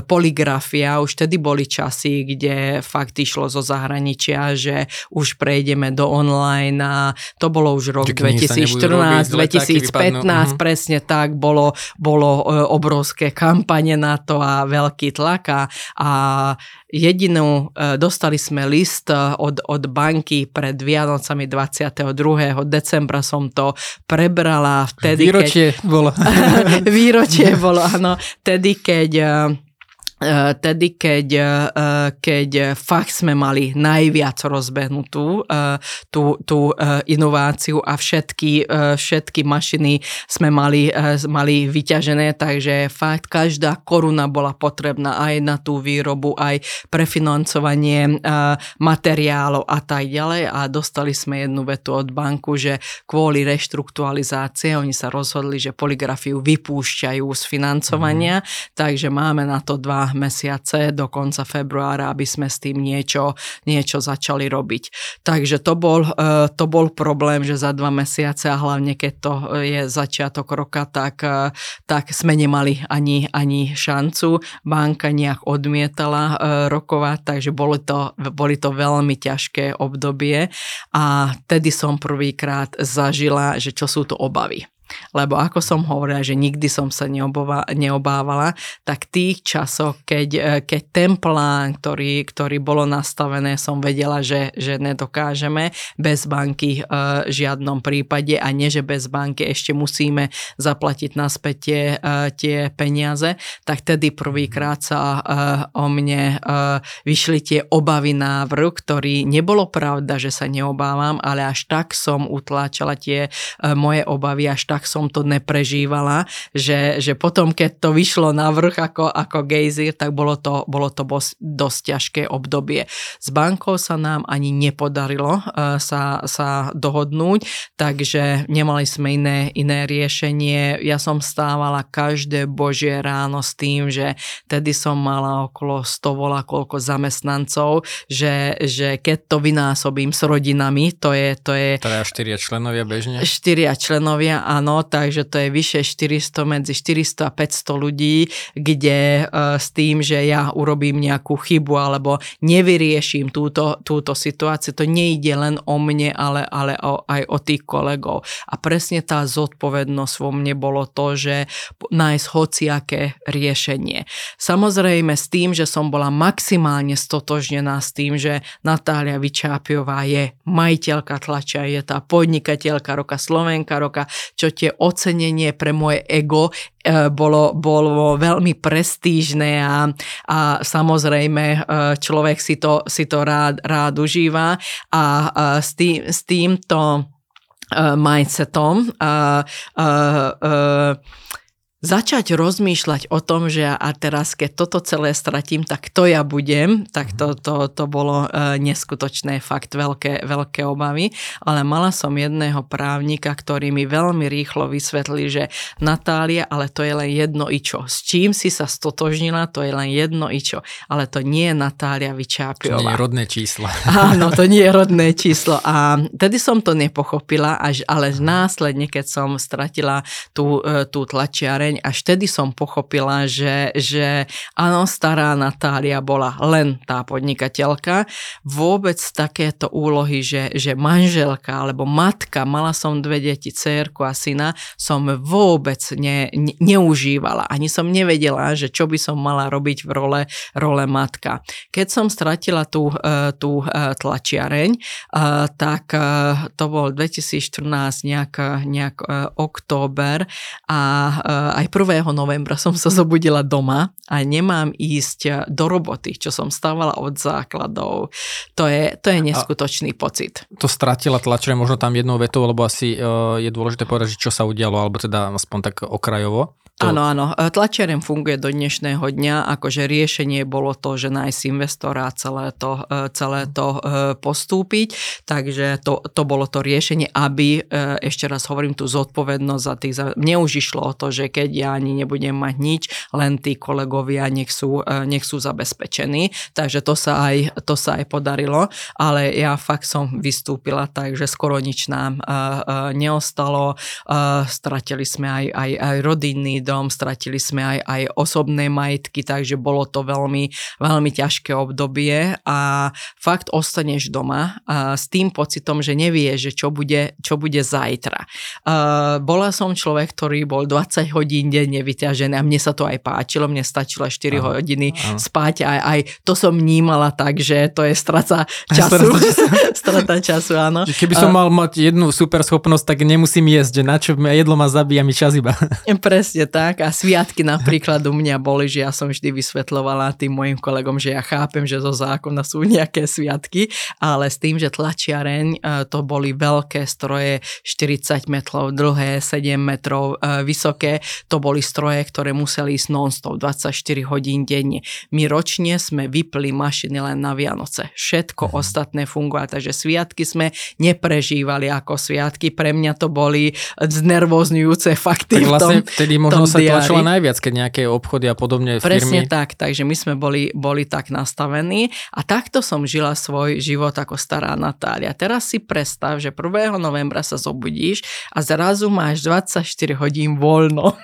poligrafia, už tedy boli časy, kde fakt išlo zo zahraničia, že už prejdeme do online a to bolo už rok dvetisíc štrnásť dvetisíc pätnásť, uh-huh. Presne tak, bolo, bolo obrovské kampane na to a veľký tlak a, a jedinú, dostali sme list od, od banky pred Vianocami dvadsiateho druhého decembra, som to prebrala vtedy, výročie keď... bolo. Výročie bolo, áno, vtedy keď... Tedy, keď, keď fakt sme mali najviac rozbehnutú tú, tú inováciu a všetky, všetky mašiny sme mali, mali vyťažené, takže fakt každá koruna bola potrebná aj na tú výrobu, aj prefinancovanie materiálov a tak ďalej a dostali sme jednu vetu od banku, že kvôli reštrukturalizácie oni sa rozhodli, že poligrafiu vypúšťajú z financovania, mm. takže máme na to dva mesiace do konca februára, aby sme s tým niečo, niečo začali robiť. Takže to bol, to bol problém, že za dva mesiace a hlavne keď to je začiatok roka, tak, tak sme nemali ani, ani šancu. Banka nejak odmietala rokovať, takže boli to, boli to veľmi ťažké obdobie a tedy som prvýkrát zažila, že čo sú to obavy. Lebo ako som hovorila, že nikdy som sa neobova, neobávala, tak tých časov, keď, keď ten plán, ktorý, ktorý bolo nastavené, som vedela, že, že nedokážeme bez banky v žiadnom prípade a nie, že bez banky ešte musíme zaplatiť naspäť tie, tie peniaze, tak tedy prvýkrát sa o mne vyšli tie obavy návrhu, ktorý nebolo pravda, že sa neobávam, ale až tak som utláčala tie moje obavy, až tak som to neprežívala, že, že potom, keď to vyšlo na vrch ako, ako gejzír, tak bolo to, bolo to dosť ťažké obdobie. S bankou sa nám ani nepodarilo sa, sa dohodnúť, takže nemali sme iné, iné riešenie. Ja som stávala každé božie ráno s tým, že tedy som mala okolo sto volá koľko zamestnancov, že, že keď to vynásobím s rodinami, to je... To je teda štyria členovia bežne? Štyria členovia, áno, takže to je vyše štyristo, medzi štyristo a päťsto ľudí, kde e, s tým, že ja urobím nejakú chybu alebo nevyrieším túto, túto situáciu, to nejde len o mne, ale, ale o, aj o tých kolegov. A presne tá zodpovednosť vo mne bolo to, že nájsť hociaké riešenie. Samozrejme s tým, že som bola maximálne stotožnená s tým, že Natália Vyčápiová je majiteľka tlača, je tá podnikateľka roka, Slovenka roka, čo tie ocenenie pre moje ego bolo, bolo veľmi prestížne a, a samozrejme človek si to, si to rád, rád užíva a s, tý, s týmto mindsetom a, a, a, začať rozmýšľať o tom, že a teraz, keď toto celé stratím, tak to ja budem, tak to, to, to bolo neskutočné, fakt veľké, veľké obavy. Ale mala som jedného právnika, ktorý mi veľmi rýchlo vysvetlil, že Natália, ale to je len jedno ičo. S čím si sa stotožnila, to je len jedno ičo. Ale to nie je Natália Vyčápiová. To nie je rodné číslo. Áno, to nie je rodné číslo. A tedy som to nepochopila, až, ale následne, keď som stratila tú, tú tlačiareň, až vtedy som pochopila, že, že áno, stará Natália bola len tá podnikateľka. Vôbec takéto úlohy, že, že manželka alebo matka, mala som dve deti, dcérku a syna, som vôbec ne, ne, neužívala. Ani som nevedela, že čo by som mala robiť v role, role matka. Keď som stratila tú, tú tlačiareň, tak to bol dvetisícštrnásť, nejak, nejak október a aj prvého novembra som sa zobudila doma a nemám ísť do roboty, čo som stávala od základov. To je, to je neskutočný a pocit. To stratila tlačené možno tam jednou vetou, lebo asi je dôležité povedať, čo sa udialo, alebo teda aspoň tak okrajovo. Áno, áno. Tlačiareň funguje do dnešného dňa, akože riešenie bolo to, že nájsť investora a celé to, celé to postúpiť, takže to, to bolo to riešenie, aby, ešte raz hovorím, tú zodpovednosť za tých, mne už išlo o to, že keď ja ani nebudem mať nič, len tí kolegovia nech sú, nech sú zabezpečení, takže to sa, aj, to sa aj podarilo, ale ja fakt som vystúpila, takže skoro nič nám neostalo, stratili sme aj, aj, aj rodinný dom, stratili sme aj, aj osobné majetky, takže bolo to veľmi, veľmi ťažké obdobie a fakt ostaneš doma a s tým pocitom, že nevieš, že čo bude, čo bude zajtra. Uh, bola som človek, ktorý bol dvadsať hodín denne vyťažený a mne sa to aj páčilo, mne stačilo štyri aha, hodiny aha. spať a aj to som vnímala tak, že to je straca času. Strata času, áno. Keby som mal mať jednu super schopnosť, tak nemusím jesť, na čo jedlo ma zabíja mi čas iba. Presne tak. A sviatky napríklad u mňa boli, že ja som vždy vysvetľovala tým mojim kolegom, že ja chápem, že zo zákona sú nejaké sviatky, ale s tým, že tlačiareň, to boli veľké stroje, štyridsať metrov dlhé, sedem metrov vysoké, to boli stroje, ktoré museli ísť non-stop, dvadsaťštyri hodín denne. My ročne sme vypli mašiny len na Vianoce. Všetko ostatné fungovalo, takže sviatky sme neprežívali ako sviatky. Pre mňa to boli znervozňujúce fakty. Tak vlastne v tom, vtedy možno sa tlačila najviac, keď nejaké obchody a podobne firmy. Presne tak, takže my sme boli, boli tak nastavení a takto som žila svoj život ako stará Natália. Teraz si predstav, že prvého novembra sa zobudíš a zrazu máš dvadsaťštyri hodín voľno.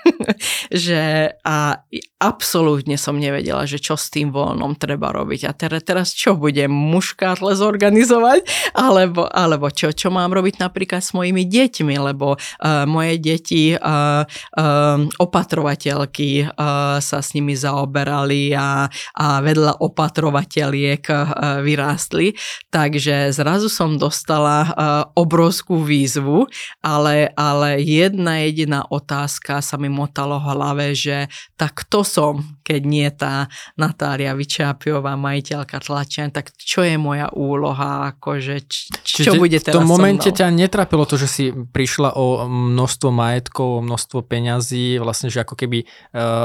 Že a, absolútne som nevedela, že čo s tým voľnom treba robiť. A teraz, teraz čo budem muškátle zorganizovať? Alebo, alebo čo, čo mám robiť napríklad s mojimi deťmi? Lebo uh, moje deti, uh, uh, opatrovateľky uh, sa s nimi zaoberali a, a vedľa opatrovateľiek uh, vyrástli. Takže zrazu som dostala uh, obrovskú výzvu, ale, ale jedna jediná otázka sa mi motala v hlave, že tak kto som, keď nie tá Natália Vyčápiová, majiteľka tlačen, tak čo je moja úloha, akože č- čo Čiže bude teraz so mnou? V tom momente ťa netrapilo to, že si prišla o množstvo majetkov, o množstvo peňazí, vlastne, že ako keby uh,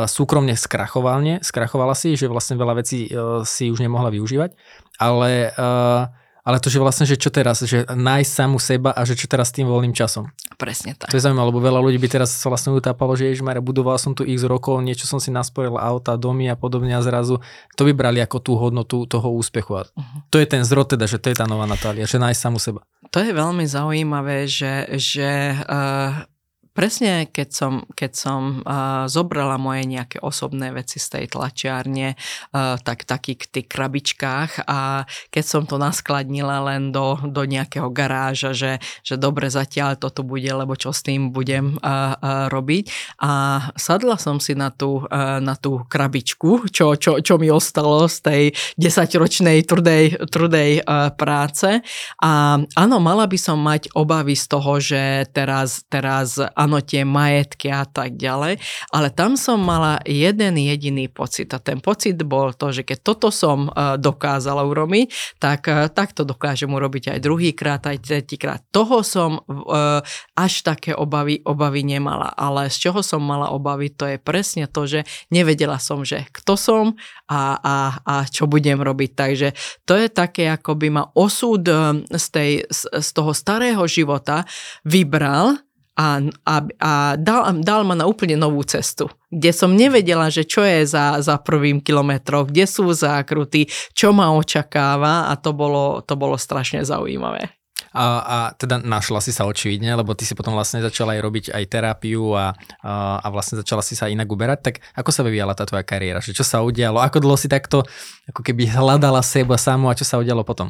súkromne skrachovalne, skrachovala si, že vlastne veľa vecí uh, si už nemohla využívať, ale uh, ale to, že vlastne, že čo teraz, že nájsť samu seba a že čo teraz s tým voľným časom. Presne tak. To je zaujímavé, lebo veľa ľudí by teraz sa vlastne utápalo, že ježišmarja, budoval som tu x rokov, niečo som si nasporil, auta, domy a podobne a zrazu to by brali ako tú hodnotu toho úspechu. A to je ten zrod teda, že to je tá nová Natália, že nájsť samu seba. To je veľmi zaujímavé, že, že uh... Presne, keď som, keď som uh, zobrala moje nejaké osobné veci z tej tlačiarne, uh, tak taký k tých krabičkách a keď som to naskladnila len do, do nejakého garáža, že, že dobre zatiaľ toto bude, lebo čo s tým budem uh, uh, robiť. A sadla som si na tú, uh, na tú krabičku, čo, čo, čo mi ostalo z tej desaťročnej trudej, trudej uh, práce. A áno, mala by som mať obavy z toho, že teraz, teraz áno, tie majetky a tak ďalej, ale tam som mala jeden jediný pocit a ten pocit bol to, že keď toto som dokázala urobiť, tak, tak to dokážem urobiť aj druhýkrát, aj tretíkrát. Toho som až také obavy, obavy nemala, ale z čoho som mala obavy, to je presne to, že nevedela som, že kto som a, a, a čo budem robiť. Takže to je také, ako by ma osud z, tej, z toho starého života vybral a, a, a dal, dal ma na úplne novú cestu, kde som nevedela, že čo je za, za prvým kilometrom, kde sú zákruty, čo ma očakáva a to bolo, to bolo strašne zaujímavé. A, a teda našla si sa očividne, lebo ty si potom vlastne začala aj robiť aj terapiu a, a, a vlastne začala si sa inak uberať, tak ako sa vyvíjala tá tvoja kariéra? Že čo sa udialo? Ako dlho si takto ako keby hľadala seba samu a čo sa udialo potom?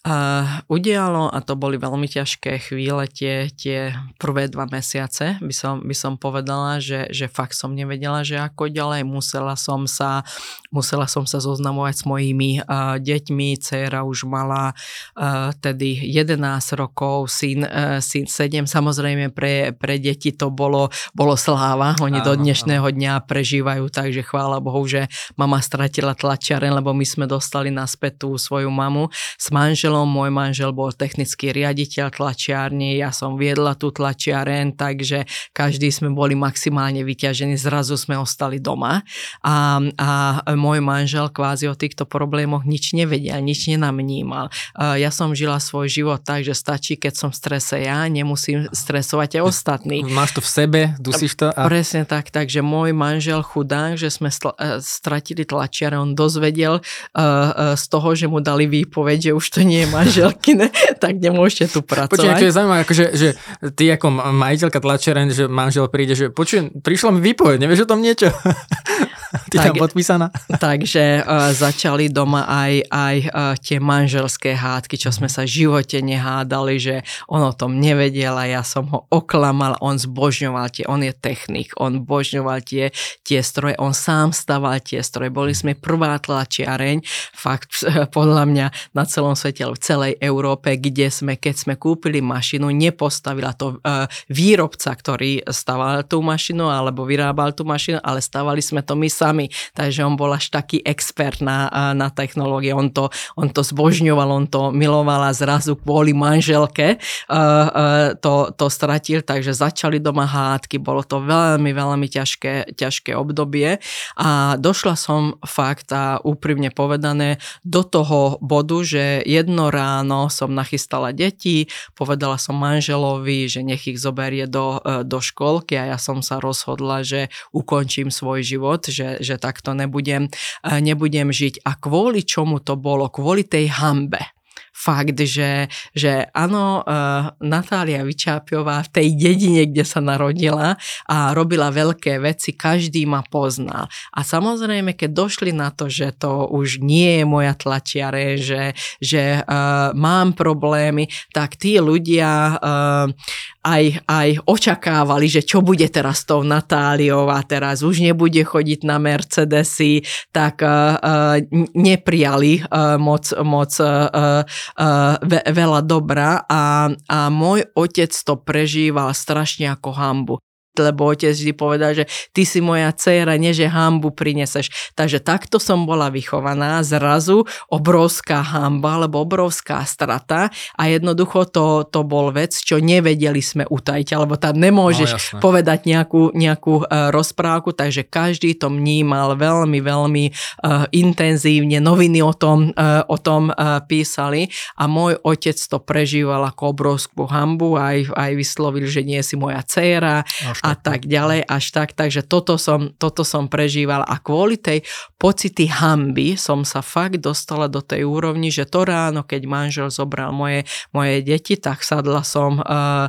Uh, udialo a to boli veľmi ťažké chvíle tie, tie prvé dva mesiace by som, by som povedala, že, že fakt som nevedela, že ako ďalej, musela som sa musela som sa zoznamovať s mojimi uh, deťmi, dcéra už mala uh, tedy jedenásť rokov, syn, uh, syn sedem, samozrejme pre, pre deti to bolo, bolo sláva, oni áno, do dnešného áno. dňa prežívajú, takže chvála Bohu, že mama stratila tlačiareň, lebo my sme dostali naspäť tú svoju mamu s manželom. Môj manžel bol technický riaditeľ tlačiarne, ja som viedla tú tlačiareň, takže každý sme boli maximálne vyťažení, zrazu sme ostali doma a, a môj manžel kvázi o týchto problémoch nič nevedel, nič nenamnímal. Ja som žila svoj život tak, že stačí, keď som v strese ja, nemusím stresovať aj ostatní. Máš to v sebe, dusíš to? A... Presne tak, takže môj manžel chudák, že sme stratili tlačiareň, on dozvedel z toho, že mu dali výpoveď, že už to nie je manželkine, tak nemôžete tu pracovať. Počujem, to je zaujímavé, akože, že ty ako majiteľka tlačiareň, že manžel príde, že počujem, prišla mi výpoveď, nevieš o tom niečo? Ty tak, tam podpísaná. Takže uh, začali doma aj, aj uh, tie manželské hádky, čo sme sa v živote nehádali, že on o tom nevedel a ja som ho oklamal, on zbožňoval tie, on je technik, on božňoval tie, tie stroje, on sám staval tie stroje, boli sme prvá tlačiareň, fakt podľa mňa na celom svete, v celej Európe, kde sme, keď sme kúpili mašinu, nepostavila to uh, výrobca, ktorý staval tú mašinu alebo vyrábal tú mašinu, ale stavali sme to my sami, takže on bol až taký expert na, na technológie, on to, on to zbožňoval, on to miloval a zrazu kvôli manželke uh, uh, to, to stratil, takže začali doma hádky, bolo to veľmi, veľmi ťažké, ťažké obdobie a došla som fakt a úprimne povedané do toho bodu, že jedno ráno som nachystala deti, povedala som manželovi, že nech ich zoberie do, do školky a ja som sa rozhodla, že ukončím svoj život, že že takto nebudem, nebudem žiť. A kvôli čomu to bolo? Kvôli tej hanbe. fakt, že, že áno, uh, Natália Vyčápiová v tej dedine, kde sa narodila a robila veľké veci, každý ma poznal. A samozrejme, keď došli na to, že to už nie je moja tlačiareň, že, že uh, mám problémy, tak tí ľudia uh, aj, aj očakávali, že čo bude teraz s tou Natáliou a teraz už nebude chodiť na Mercedesy, tak uh, uh, neprijali uh, moc, moc uh, uh, ve, veľa dobra a, a môj otec to prežíval strašne ako hanbu. Lebo otec vždy povedal, že ty si moja dcéra, nie že hanbu prineseš. Takže takto som bola vychovaná, zrazu obrovská hanba, alebo obrovská strata a jednoducho to, to bol vec, čo nevedeli sme utajiť, alebo tam nemôžeš no, jasné. povedať nejakú, nejakú uh, rozprávku, takže každý to vnímal veľmi, veľmi uh, intenzívne, noviny o tom, uh, o tom uh, písali a môj otec to prežíval ako obrovskú hanbu a aj, aj vyslovil, že nie si moja dcéra. No, a tak ďalej, až tak. Takže toto som, toto som prežívala a kvôli tej pocity hanby som sa fakt dostala do tej úrovni, že to ráno, keď manžel zobral moje, moje deti, tak sadla som uh, uh,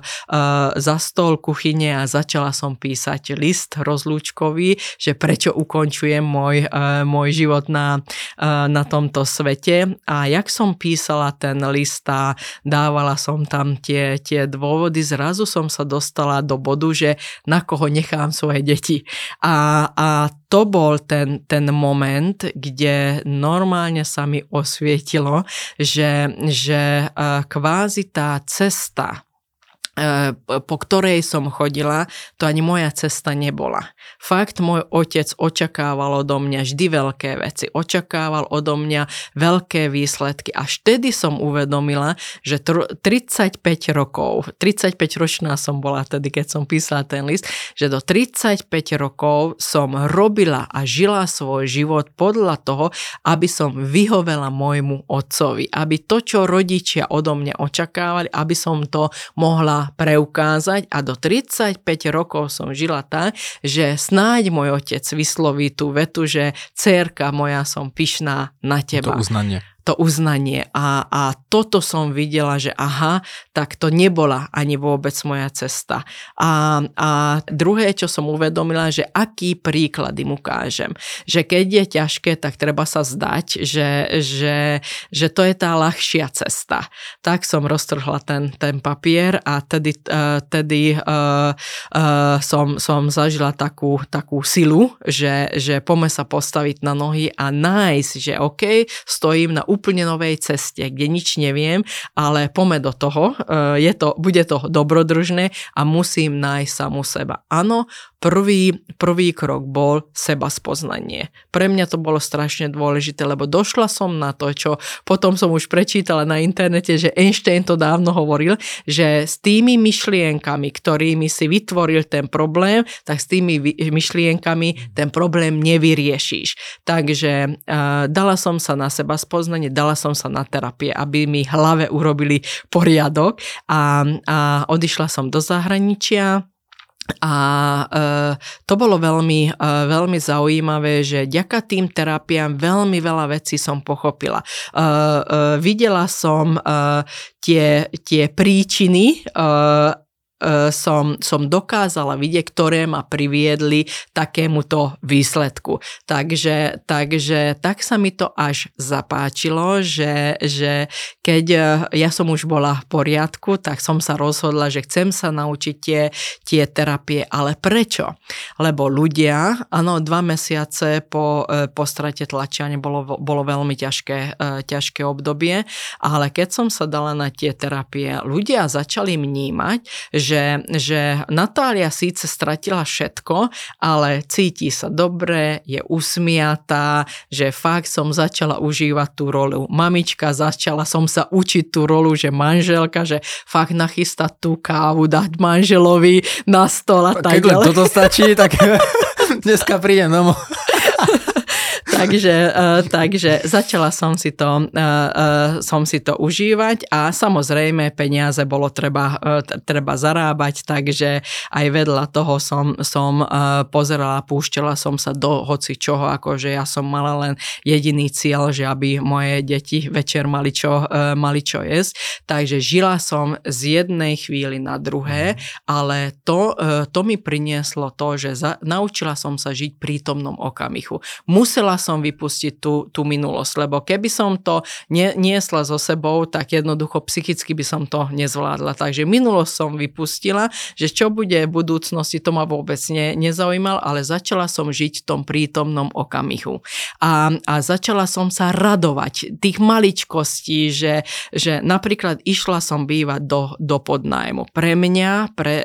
za stôl kuchyne a začala som písať list rozlúčkový, že prečo ukončujem môj, uh, môj život na, uh, na tomto svete. A jak som písala ten list a dávala som tam tie, tie dôvody, zrazu som sa dostala do bodu, že na koho nechám svoje deti. A, a to bol ten, ten moment, kde normálne sa mi osvietilo, že, že kvázi tá cesta, po ktorej som chodila, to ani moja cesta nebola. Fakt, môj otec očakával odo mňa vždy veľké veci, očakával odo mňa veľké výsledky. Až vtedy som uvedomila, že tridsaťpäť rokov, tridsaťpäťročná som bola vtedy, keď som písala ten list, že do tridsaťpäť rokov som robila a žila svoj život podľa toho, aby som vyhovela môjmu otcovi, aby to, čo rodičia odo mňa očakávali, aby som to mohla preukázať a do tridsaťpäť rokov som žila tak, že snáď môj otec vysloví tú vetu, že dcérka moja, som pyšná na teba. To uznanie. To uznanie a, a toto som videla, že aha, tak to nebola ani vôbec moja cesta. A, a druhé, čo som uvedomila, že aký príklad im ukážem. Že keď je ťažké, tak treba sa zdať, že, že, že to je tá ľahšia cesta. Tak som roztrhla ten, ten papier a tedy, tedy uh, uh, som, som zažila takú, takú silu, že, že poďme sa postaviť na nohy a nájsť, že OK, stojím na úplne novej ceste, kde nič neviem, ale poďme do toho, je to, bude to dobrodružné a musím nájsť samu seba. Áno, prvý, prvý krok bol seba spoznanie. Pre mňa to bolo strašne dôležité, lebo došla som na to, čo potom som už prečítala na internete, že Einstein to dávno hovoril, že s tými myšlienkami, ktorými si vytvoril ten problém, tak s tými myšlienkami ten problém nevyriešiš. Takže uh, dala som sa na seba spoznanie, dala som sa na terapie, aby mi hlave urobili poriadok a, a odišla som do zahraničia. A e, to bolo veľmi, e, veľmi zaujímavé, že vďaka tým terapiám veľmi veľa vecí som pochopila. E, e, videla som e, tie, tie príčiny, e, Som, som dokázala vidieť, ktoré ma priviedli takémuto výsledku. Takže, takže tak sa mi to až zapáčilo, že, že keď ja som už bola v poriadku, tak som sa rozhodla, že chcem sa naučiť tie, tie terapie. Ale prečo? Lebo ľudia, áno, dva mesiace po, po strate tlačiareň bolo, bolo veľmi ťažké, ťažké obdobie, ale keď som sa dala na tie terapie, ľudia začali vnímať, že Že, že Natália síce stratila všetko, ale cíti sa dobre, je usmiatá, že fakt som začala užívať tú rolu mamička, začala som sa učiť tú rolu, že manželka, že fakt nachystať tú kávu, dať manželovi na stôl a tak ďalej. Keď toto stačí, tak dneska prídem domov. takže, uh, takže začala som si to, uh, uh, som si to užívať a samozrejme peniaze bolo treba, uh, treba zarábať, takže aj vedľa toho som, som uh, pozerala, púšťala som sa do hoci čoho, akože ja som mala len jediný cieľ, že aby moje deti večer mali čo, uh, mali čo jesť, takže žila som z jednej chvíli na druhé, ale to, uh, to mi prinieslo to, že za, naučila som sa žiť prítomnom okamihu. Musela som vypustiť tú, tú minulosť, lebo keby som to ne, niesla so sebou, tak jednoducho psychicky by som to nezvládla. Takže minulosť som vypustila, že čo bude v budúcnosti, to ma vôbec ne, nezaujímal, ale začala som žiť v tom prítomnom okamihu. A, a začala som sa radovať tých maličkostí, že, že napríklad išla som bývať do, do podnájmu. Pre mňa pre,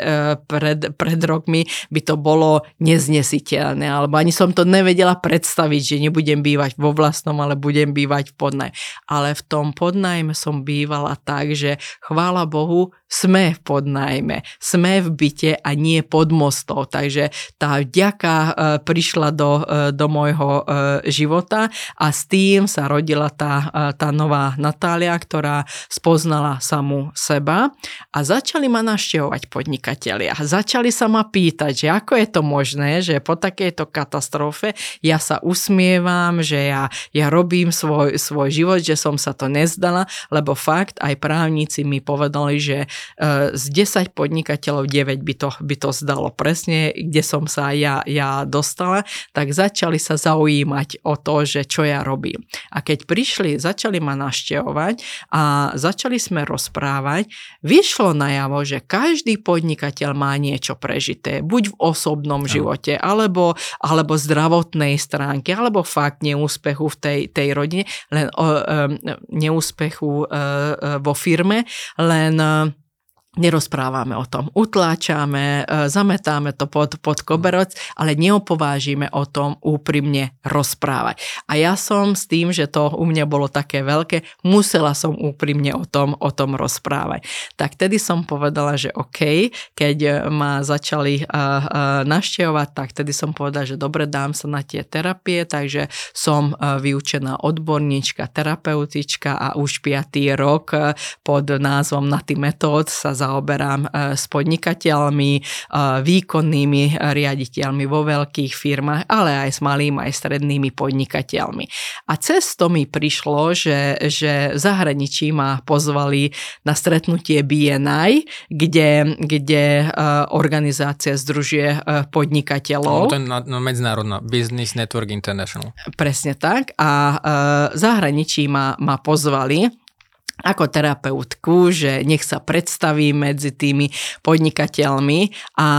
pred, pred rokmi by to bolo neznesiteľné, alebo ani som to nevedela predstaviť, že nebudem bývať vo vlastnom, ale budem bývať v podnájme. Ale v tom podnájme som bývala tak, že chvála Bohu, sme v podnájme, sme v byte a nie pod mostom. Takže tá vďaka prišla do, do môjho života a s tým sa rodila tá, tá nová Natália, ktorá spoznala samu seba a začali ma navštevovať podnikatelia. Začali sa ma pýtať, že ako je to možné, že po takejto katastrofe ja sa usmievam, že ja, ja robím svoj, svoj život, že som sa to nezdala, lebo fakt aj právnici mi povedali, že z desať podnikateľov deväť by to, by to zdalo presne, kde som sa ja, ja dostala, tak začali sa zaujímať o to, že čo ja robím. A keď prišli, začali ma navštevovať a začali sme rozprávať, vyšlo najavo, že každý podnikateľ má niečo prežité, buď v osobnom no. živote, alebo, alebo zdravotnej stránke, alebo fakt neúspechu v tej, tej rodine, len o, um, neúspechu uh, vo firme, len uh, nerozprávame o tom, utláčame, zametáme to pod, pod koberec, ale neopovážime o tom úprimne rozprávať. A ja som s tým, že to u mňa bolo také veľké, musela som úprimne o tom, o tom rozprávať. Tak tedy som povedala, že OK, keď ma začali navštevovať, tak tedy som povedala, že dobre, dám sa na tie terapie, takže som vyučená odborníčka, terapeutička a už piatý rok pod názvom Naty metód sa za zaoberám s podnikateľmi, výkonnými riaditeľmi vo veľkých firmách, ale aj s malými, aj strednými podnikateľmi. A cez to mi prišlo, že, že v zahraničí ma pozvali na stretnutie bé en í, kde, kde organizácia združuje podnikateľov. To je medzinárodná, Business Network International. Presne tak. A v zahraničí ma, ma pozvali ako terapeutku, že nech sa predstaví medzi tými podnikateľmi a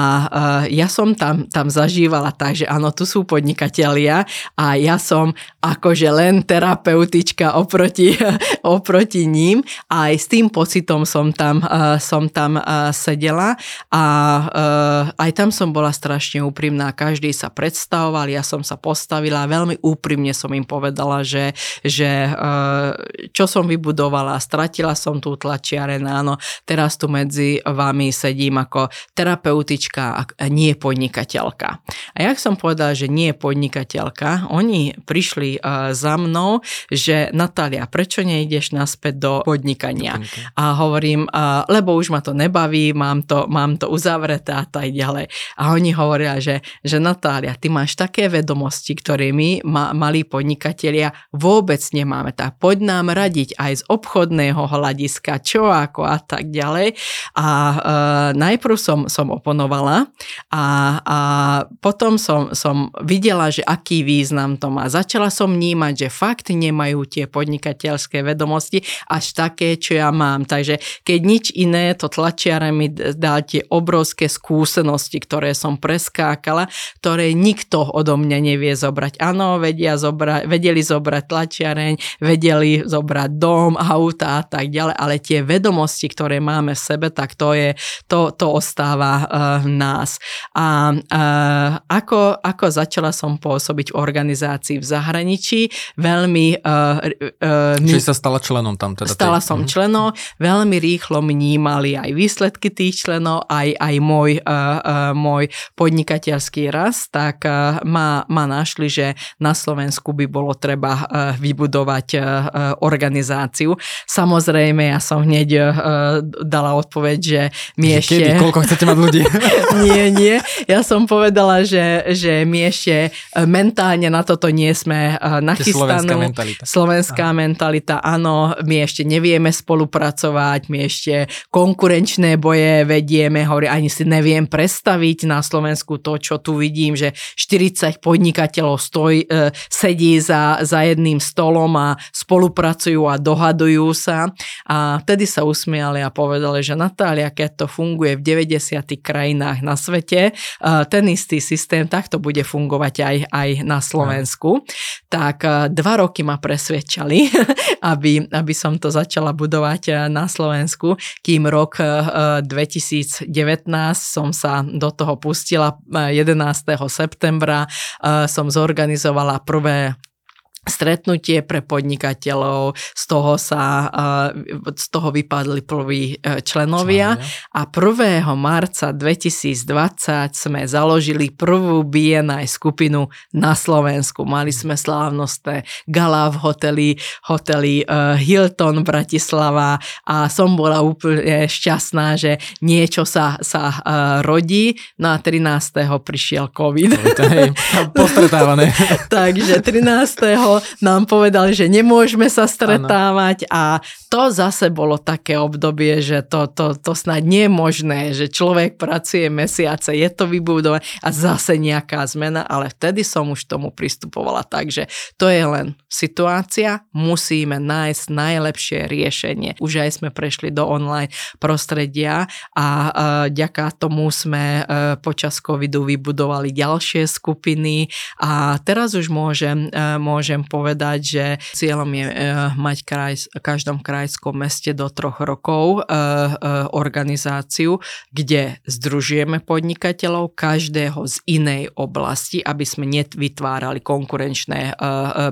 e, ja som tam, tam zažívala tak, že áno, tu sú podnikatelia a ja som akože len terapeutička oproti, oproti ním a aj s tým pocitom som tam, e, som tam e, sedela a e, aj tam som bola strašne úprimná, každý sa predstavoval, ja som sa postavila, veľmi úprimne som im povedala, že, že e, čo som vybudovala, stratila som tú tlačiareň, áno, teraz tu medzi vami sedím ako terapeutička a nie podnikateľka. A jak som povedala, že nie podnikateľka, oni prišli uh, za mnou, že Natália, prečo nejdeš naspäť do podnikania? Podnikania. A hovorím, uh, lebo už ma to nebaví, mám to, mám to uzavreté a tak ďalej. A oni hovoria, že, že Natália, ty máš také vedomosti, ktoré my, ma, malí podnikatelia, vôbec nemáme. Tak poď nám radiť aj z obchodných hľadiska, čo ako a tak ďalej. A e, najprv som, som oponovala a, a potom som, som videla, že aký význam to má. Začala som vnímať, že fakt nemajú tie podnikateľské vedomosti až také, čo ja mám. Takže keď nič iné, to tlačiare mi dá tie obrovské skúsenosti, ktoré som preskákala, ktoré nikto odo mňa nevie zobrať. Áno, vedia zobra- vedeli zobrať tlačiareň, vedeli zobrať dom, auta, života a tak ďalej, ale tie vedomosti, ktoré máme v sebe, tak to je, to, to ostáva v nás. A ako, ako začala som pôsobiť v organizácii v zahraničí, veľmi... Čiže sa stala členom tam teda? Stala tej... som mm-hmm. členom, veľmi rýchlo vnímali aj výsledky tých členov, aj, aj môj, môj podnikateľský rast, tak ma, ma našli, že na Slovensku by bolo treba vybudovať organizáciu. Samozrejme, ja som hneď dala odpoveď, že mi ešte... Kedy? Koľko chcete mať ľudí? nie, nie. Ja som povedala, že, že my ešte mentálne na toto nie sme nachystaní. Slovenská mentalita. Slovenská Aha. mentalita, áno. My ešte nevieme spolupracovať, my ešte konkurenčné boje vedieme, hovorí, ani si neviem predstaviť na Slovensku to, čo tu vidím, že štyridsať podnikateľov stoj, sedí za, za jedným stolom a spolupracujú a dohadujú sa. A vtedy sa usmiali a povedali, že Natália, keď to funguje v deväťdesiatich krajinách na svete, ten istý systém, tak to bude fungovať aj, aj na Slovensku. Tak dva roky ma presvedčali, aby, aby som to začala budovať na Slovensku, kým rok dvetisícdevätnásť som sa do toho pustila. jedenásteho septembra som zorganizovala prvé stretnutie pre podnikateľov, z toho sa, z toho vypadli prví členovia a prvého marca dvetisícdvadsať sme založili prvú bé en í skupinu na Slovensku. Mali sme slávnostné gala v hoteli, hoteli Hilton Bratislava a som bola úplne šťastná, že niečo sa, sa rodí. No a trinásteho prišiel COVID. Hej, postretávané. Takže trinásteho nám povedali, že nemôžeme sa stretávať a to zase bolo také obdobie, že to, to, to snad nie je možné, že človek pracuje mesiace, je to vybudované a zase nejaká zmena, ale vtedy som už tomu pristupovala tak, že to je len situácia, musíme nájsť najlepšie riešenie. Už aj sme prešli do online prostredia a e, ďaká tomu sme e, počas covidu vybudovali ďalšie skupiny a teraz už môžem, e, môžem povedať, že cieľom je e, mať kraj, v každom krajskom meste do troch rokov e, e, organizáciu, kde združujeme podnikateľov každého z inej oblasti, aby sme nevytvárali konkurenčné e,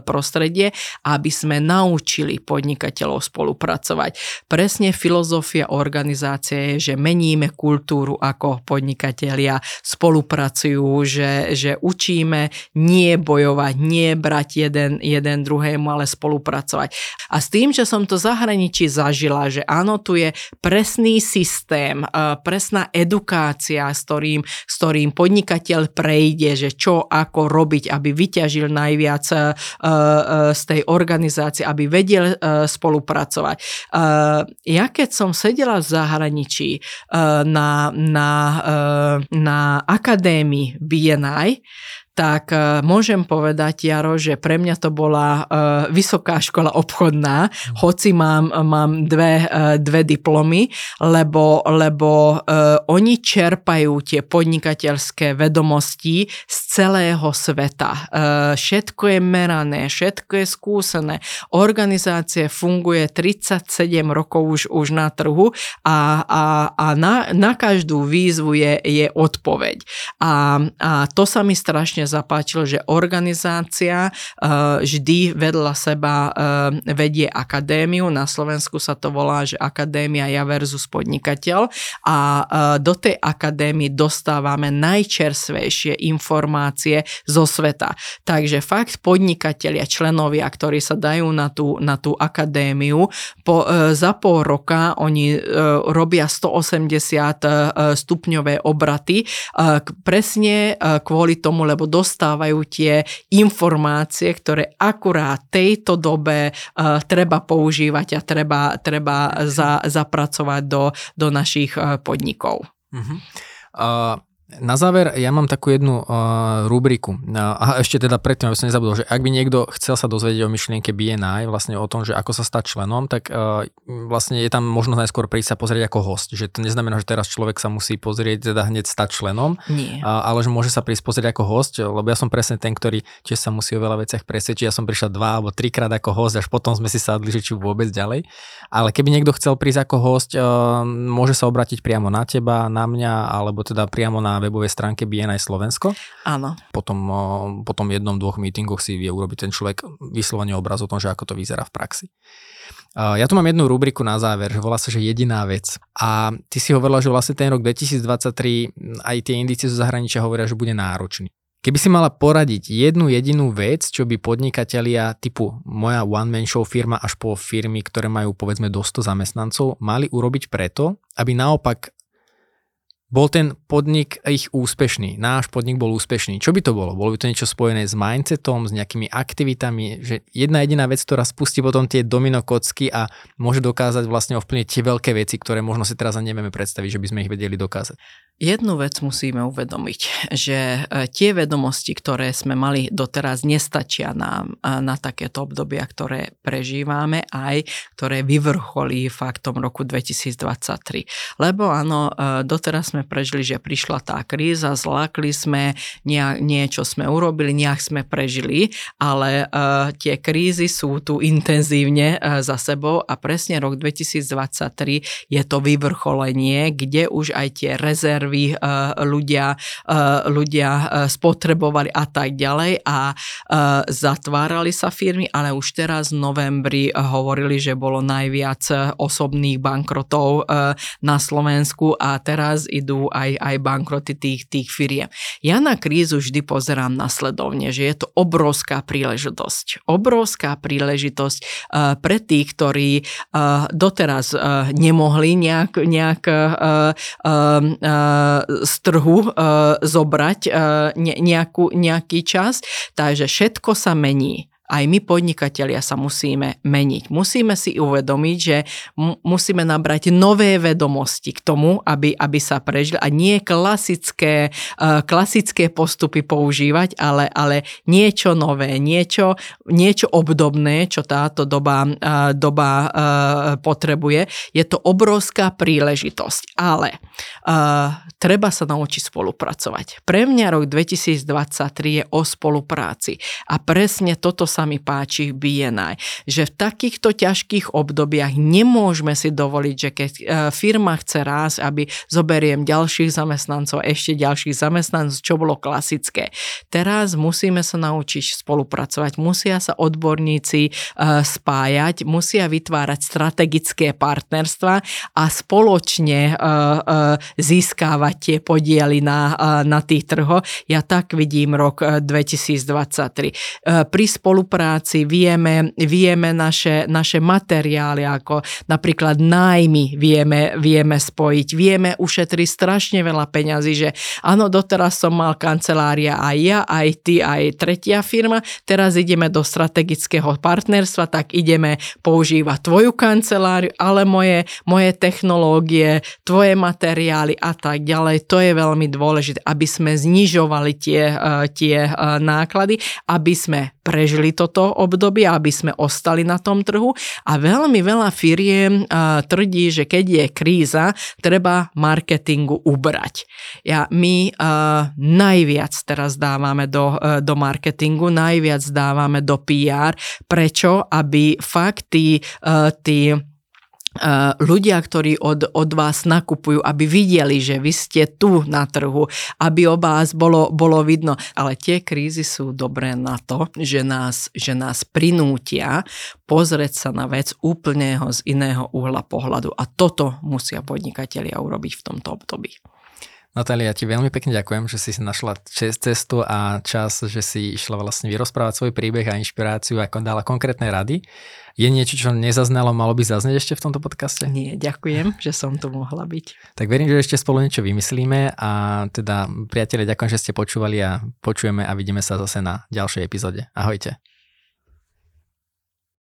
prostredie, aby sme naučili podnikateľov spolupracovať. Presne filozofia organizácie je, že meníme kultúru, ako podnikatelia spolupracujú, že, že učíme nie bojovať, nie brať jeden, jeden druhému, ale spolupracovať. A s tým, že som to zahraničí zažila, že áno, tu je presný systém, presná edukácia, s ktorým, s ktorým podnikateľ prejde, že čo, ako robiť, aby vyťažil najviac z tej organizácie, aby vedel spolupracovať. Ja keď som sedela v zahraničí na, na, na akadémii bé en í, tak uh, môžem povedať, Jaro, že pre mňa to bola uh, vysoká škola obchodná, hoci mám, mám dve, uh, dve diplomy, lebo, lebo uh, oni čerpajú tie podnikateľské vedomosti z celého sveta. Uh, všetko je merané, všetko je skúsené. Organizácia funguje tridsaťsedem rokov už, už na trhu a, a, a na, na každú výzvu je, je odpoveď. A, a to sa mi strašne zapáčilo, že organizácia uh, vždy vedľa seba uh, vedie akadémiu. Na Slovensku sa to volá, že akadémia ja versus podnikateľ a uh, do tej akadémie dostávame najčerstvejšie informácie zo sveta. Takže fakt podnikatelia, členovia, ktorí sa dajú na tú, na tú akadémiu, po, uh, za pol roka oni uh, robia stoosemdesiat uh, stupňové obraty uh, presne uh, kvôli tomu, lebo dostávajú tie informácie, ktoré akurát tejto dobe uh, treba používať a treba, treba za, zapracovať do, do našich uh, podnikov. Uh-huh. Uh, Na záver, ja mám takú jednu uh, rubriku. A ešte teda predtým, aby som nezabudol, že ak by niekto chcel sa dozvedieť o myšlienke bé en í, vlastne o tom, že ako sa stať členom, tak uh, vlastne je tam možnosť najskôr prísť sa pozrieť ako host. Že to neznamená, že teraz človek sa musí pozrieť teda hneď stať členom, uh, ale že môže sa prísť pozrieť ako host, lebo ja som presne ten, ktorý tiež sa musí o veľa veciach presvedčiť. Ja som prišiel dva alebo trikrát ako host, až potom sme si sadli, že či vôbec ďalej. Ale keby niekto chcel prísť ako host, uh, môže sa obrátiť priamo na teba, na mňa, alebo teda priamo na webovej stránke bé en í Slovensko. Áno. Potom po tom jednom, dvoch meetingoch si vie urobiť ten človek vyslovene obraz o tom, že ako to vyzerá v praxi. Ja tu mám jednu rubriku na záver, že volá sa, že jediná vec. A ty si hovorila, že vlastne ten rok dvetisícdvadsaťtri aj tie indície zo zahraničia hovoria, že bude náročný. Keby si mala poradiť jednu jedinú vec, čo by podnikatelia typu moja one-man show firma až po firmy, ktoré majú povedzme do sto zamestnancov, mali urobiť preto, aby naopak bol ten podnik ich úspešný, náš podnik bol úspešný. Čo by to bolo? Bolo by to niečo spojené s mindsetom, s nejakými aktivitami, že jedna jediná vec, ktorá spustí potom tie domino kocky a môže dokázať vlastne ovplyvniť tie veľké veci, ktoré možno si teraz ani nevieme predstaviť, že by sme ich vedeli dokázať. Jednu vec musíme uvedomiť, že tie vedomosti, ktoré sme mali doteraz, nestačia nám na takéto obdobia, ktoré prežívame, aj ktoré vyvrcholí faktom roku dvetisícdvadsaťtri. Lebo áno, doteraz sme prežili, že prišla tá kríza, zlákli sme, nie, niečo sme urobili, nejak sme prežili, ale uh, tie krízy sú tu intenzívne uh, za sebou a presne rok dvetisícdvadsaťtri je to vyvrcholenie, kde už aj tie rezervy uh, ľudia, uh, ľudia uh, spotrebovali a tak ďalej a uh, zatvárali sa firmy, ale už teraz v novembri uh, hovorili, že bolo najviac osobných bankrotov uh, na Slovensku a teraz idú aj, aj bankroty tých, tých firiem. Ja na krízu vždy pozerám nasledovne, že je to obrovská príležitosť. Obrovská príležitosť uh, pre tých, ktorí uh, doteraz uh, nemohli nejak, nejak uh, uh, uh, z trhu uh, zobrať uh, ne, nejakú, nejaký čas. Takže všetko sa mení. Aj my podnikatelia sa musíme meniť. Musíme si uvedomiť, že m- musíme nabrať nové vedomosti k tomu, aby, aby sa prežili a nie klasické, uh, klasické postupy používať, ale, ale niečo nové, niečo, niečo obdobné, čo táto doba, uh, doba uh, potrebuje. Je to obrovská príležitosť, ale uh, treba sa naučiť spolupracovať. Pre mňa rok dvetisícdvadsaťtri je o spolupráci a presne toto sa mi páči v bé en í, že v takýchto ťažkých obdobiach nemôžeme si dovoliť, že keď firma chce rásť, aby zoberiem ďalších zamestnancov, ešte ďalších zamestnancov, čo bolo klasické. Teraz musíme sa naučiť spolupracovať, musia sa odborníci spájať, musia vytvárať strategické partnerstva a spoločne získavať tie podiely na, na tých trhoch. Ja tak vidím rok dvetisícdvadsaťtri. Pri spolupráci práci, vieme, vieme naše, naše materiály, ako napríklad nájmy vieme, vieme spojiť, vieme ušetriť strašne veľa peňazí, že áno, doteraz som mal kancelária aj ja, aj ty, aj tretia firma, teraz ideme do strategického partnerstva, tak ideme používať tvoju kanceláriu, ale moje, moje technológie, tvoje materiály a tak ďalej, to je veľmi dôležité, aby sme znižovali tie, tie náklady, aby sme prežili toto obdobie, aby sme ostali na tom trhu a veľmi veľa firiem uh, tvrdí, že keď je kríza, treba marketingu ubrať. Ja, my uh, najviac teraz dávame do, uh, do marketingu, najviac dávame do pé er. Prečo? Aby fakt tí, uh, tí ľudia, ktorí od, od vás nakupujú, aby videli, že vy ste tu na trhu, aby o vás bolo, bolo vidno. Ale tie krízy sú dobré na to, že nás, že nás prinútia pozrieť sa na vec úplne z iného uhla pohľadu. A toto musia podnikatelia urobiť v tomto období. Natália, ja ti veľmi pekne ďakujem, že si našla cestu a čas, že si išla vlastne vyrozprávať svoj príbeh a inšpiráciu a dala konkrétne rady. Je niečo, čo nezaznalo, malo by zaznieť ešte v tomto podcaste? Nie, ďakujem, že som tu mohla byť. Tak verím, že ešte spolu niečo vymyslíme a teda priatelia, ďakujem, že ste počúvali a počujeme a vidíme sa zase na ďalšej epizóde. Ahojte.